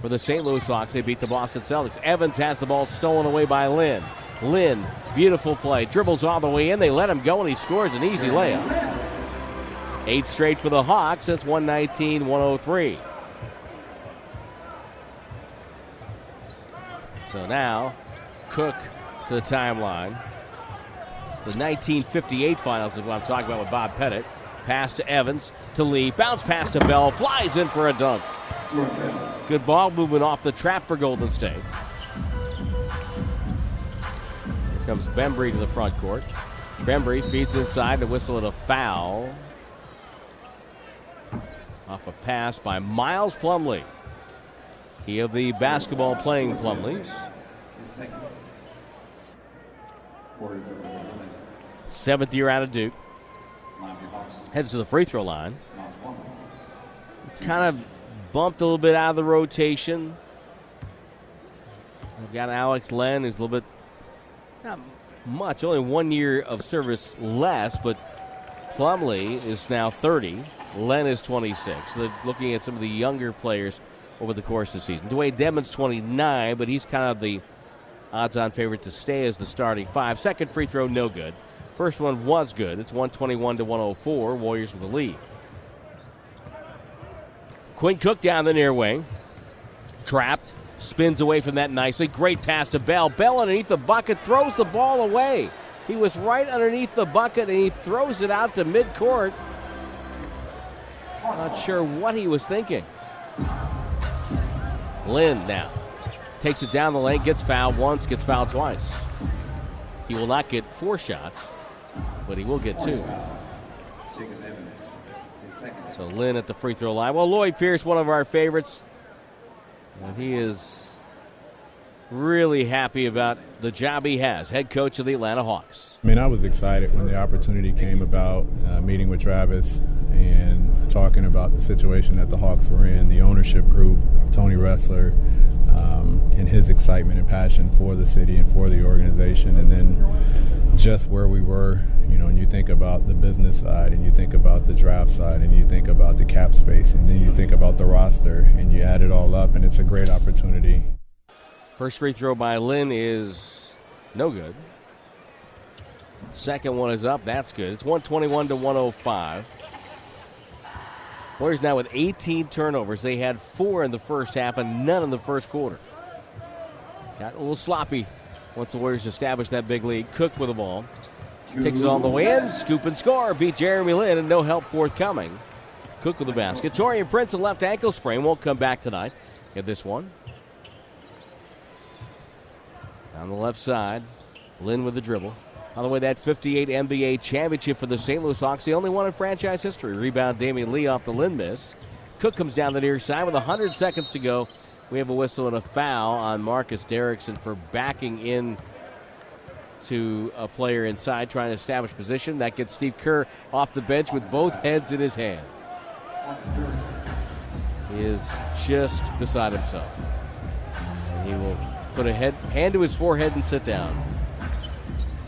For the St. Louis Hawks, they beat the Boston Celtics. Evans has the ball stolen away by Lin. Lin, beautiful play. Dribbles all the way in. They let him go, and he scores an easy layup. 8 straight for the Hawks. That's 119-103. So now, Cook to the timeline. It's the 1958 finals is what I'm talking about with Bob Pettit. Pass to Evans, to Lee. Bounce pass to Bell. Flies in for a dunk. Good ball movement off the trap for Golden State. comes Bembry to the front court. Bembry feeds inside to whistle at a foul. Off a pass by Miles Plumlee. He of the basketball playing Plumlees. 7th year out of Duke. Heads to the free throw line. Kind of bumped a little bit out of the rotation. We've got Alex Len, who's a little bit, not much, only 1 year of service less, but Plumlee is now 30. Len is 26. So they're looking at some of the younger players over the course of the season. Dwayne Dedmon's 29, but he's kind of the odds-on favorite to stay as the starting five. Second free throw, no good. First one was good. It's 121-104. Warriors with the lead. Quinn Cook down the near wing. Trapped. Spins away from that nicely. Great pass to Bell. Bell underneath the bucket. Throws the ball away. He was right underneath the bucket, and he throws it out to midcourt. Not sure what he was thinking. Lynn now takes it down the lane, gets fouled once, gets fouled twice. He will not get four shots, but he will get two. So Lynn at the free throw line. Well, Lloyd Pierce, one of our favorites, and he is really happy about the job he has, head coach of the Atlanta Hawks. I mean, I was excited when the opportunity came about, meeting with Travis and talking about the situation that the Hawks were in, the ownership group, Tony Ressler, and his excitement and passion for the city and for the organization, and then just where we were, you know, and you think about the business side, and you think about the draft side, and you think about the cap space, and then you think about the roster, and you add it all up, and it's a great opportunity. First free throw by Lynn is no good. Second one is up. That's good. It's 121-105. Warriors now with 18 turnovers. They had 4 in the first half and none in the first quarter. Got a little sloppy once the Warriors established that big lead. Cook with the ball. Takes it all the way in. Scoop and score. Beat Jeremy Lin, and no help forthcoming. Cook with the basket. Taurean Prince, a left ankle sprain. Won't come back tonight. Get this one. On the left side, Lin with the dribble. By the way, that 58 NBA championship for the St. Louis Hawks, the only one in franchise history. Rebound Damian Lee off the Lin miss. Cook comes down the near side with 100 seconds to go. We have a whistle and a foul on Marcus Derrickson for backing in to a player inside trying to establish position. That gets Steve Kerr off the bench with both heads in his hands. He is just beside himself. And he will put a hand to his forehead and sit down.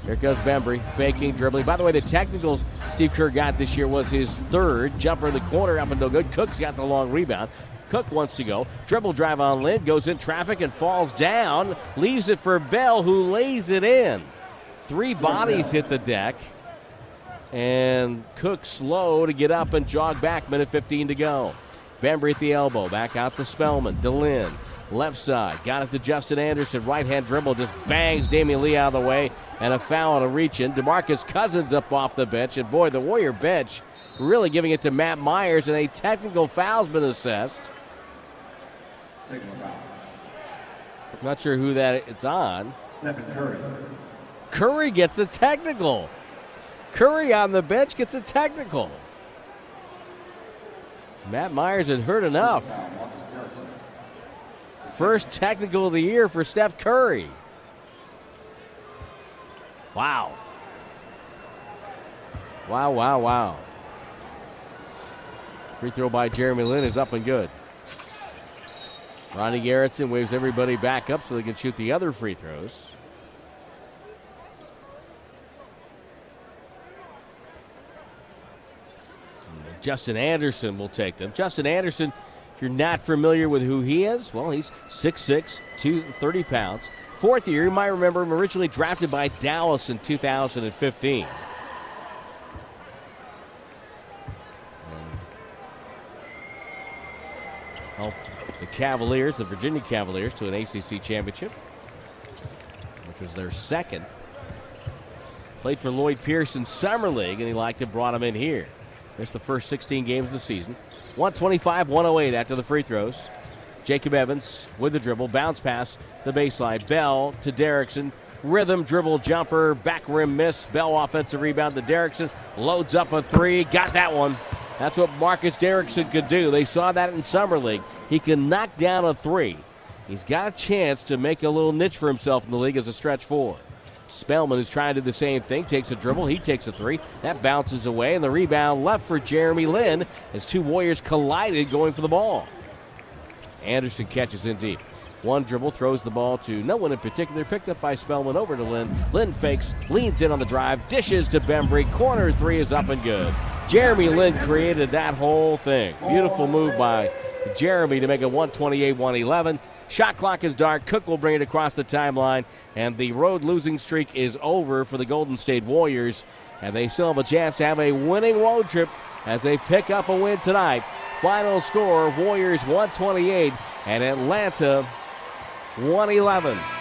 Here goes Bembry, faking, dribbling. By the way, the technicals Steve Kerr got this year was his third. Jumper in the corner, up and no good. Cook's got the long rebound. Cook wants to go. Dribble drive on Lynn, goes in traffic and falls down. Leaves it for Bell, who lays it in. Three bodies hit the deck. And Cook slow to get up and jog back. Minute 15 to go. Bembry at the elbow, back out to Spellman, to Lynn. Left side, got it to Justin Anderson. Right-hand dribble just bangs Damian Lee out of the way. And a foul and a reach-in. DeMarcus Cousins up off the bench. And, boy, the Warrior bench really giving it to Matt Myers. And a technical foul's been assessed. Not sure who that it's on. Stephen Curry. Curry gets a technical. Curry on the bench gets a technical. Matt Myers had heard enough. First technical of the year for Steph Curry. Wow. Wow, wow, wow. Free throw by Jeremy Lin is up and good. Ronnie Garrettson waves everybody back up so they can shoot the other free throws. And Justin Anderson will take them. Justin Anderson, if you're not familiar with who he is, well, he's 6'6", 230 pounds. Fourth year, you might remember him originally drafted by Dallas in 2015. Helped the Cavaliers, the Virginia Cavaliers, to an ACC championship, which was their second. Played for Lloyd Pierce in Summer League, and he liked it, brought him in here. Missed the first 16 games of the season. 125-108 after the free throws. Jacob Evans with the dribble. Bounce pass the baseline. Bell to Derrickson. Rhythm dribble jumper, back rim miss. Bell offensive rebound to Derrickson. Loads up a three. Got that one. That's what Marcus Derrickson could do. They saw that in Summer League. He can knock down a three. He's got a chance to make a little niche for himself in the league as a stretch forward. Spellman is trying to do the same thing. Takes a dribble. He takes a three. That bounces away, and the rebound left for Jeremy Lin as two Warriors collided going for the ball. Anderson catches in deep. One dribble, throws the ball to no one in particular. Picked up by Spellman, over to Lin. Lin fakes, leans in on the drive, dishes to Bembry. Corner three is up and good. Jeremy Lin created that whole thing. Beautiful move by Jeremy to make it 128-111. Shot clock is dark. Cook will bring it across the timeline. And the road losing streak is over for the Golden State Warriors. And they still have a chance to have a winning road trip as they pick up a win tonight. Final score, Warriors 128 and Atlanta 111.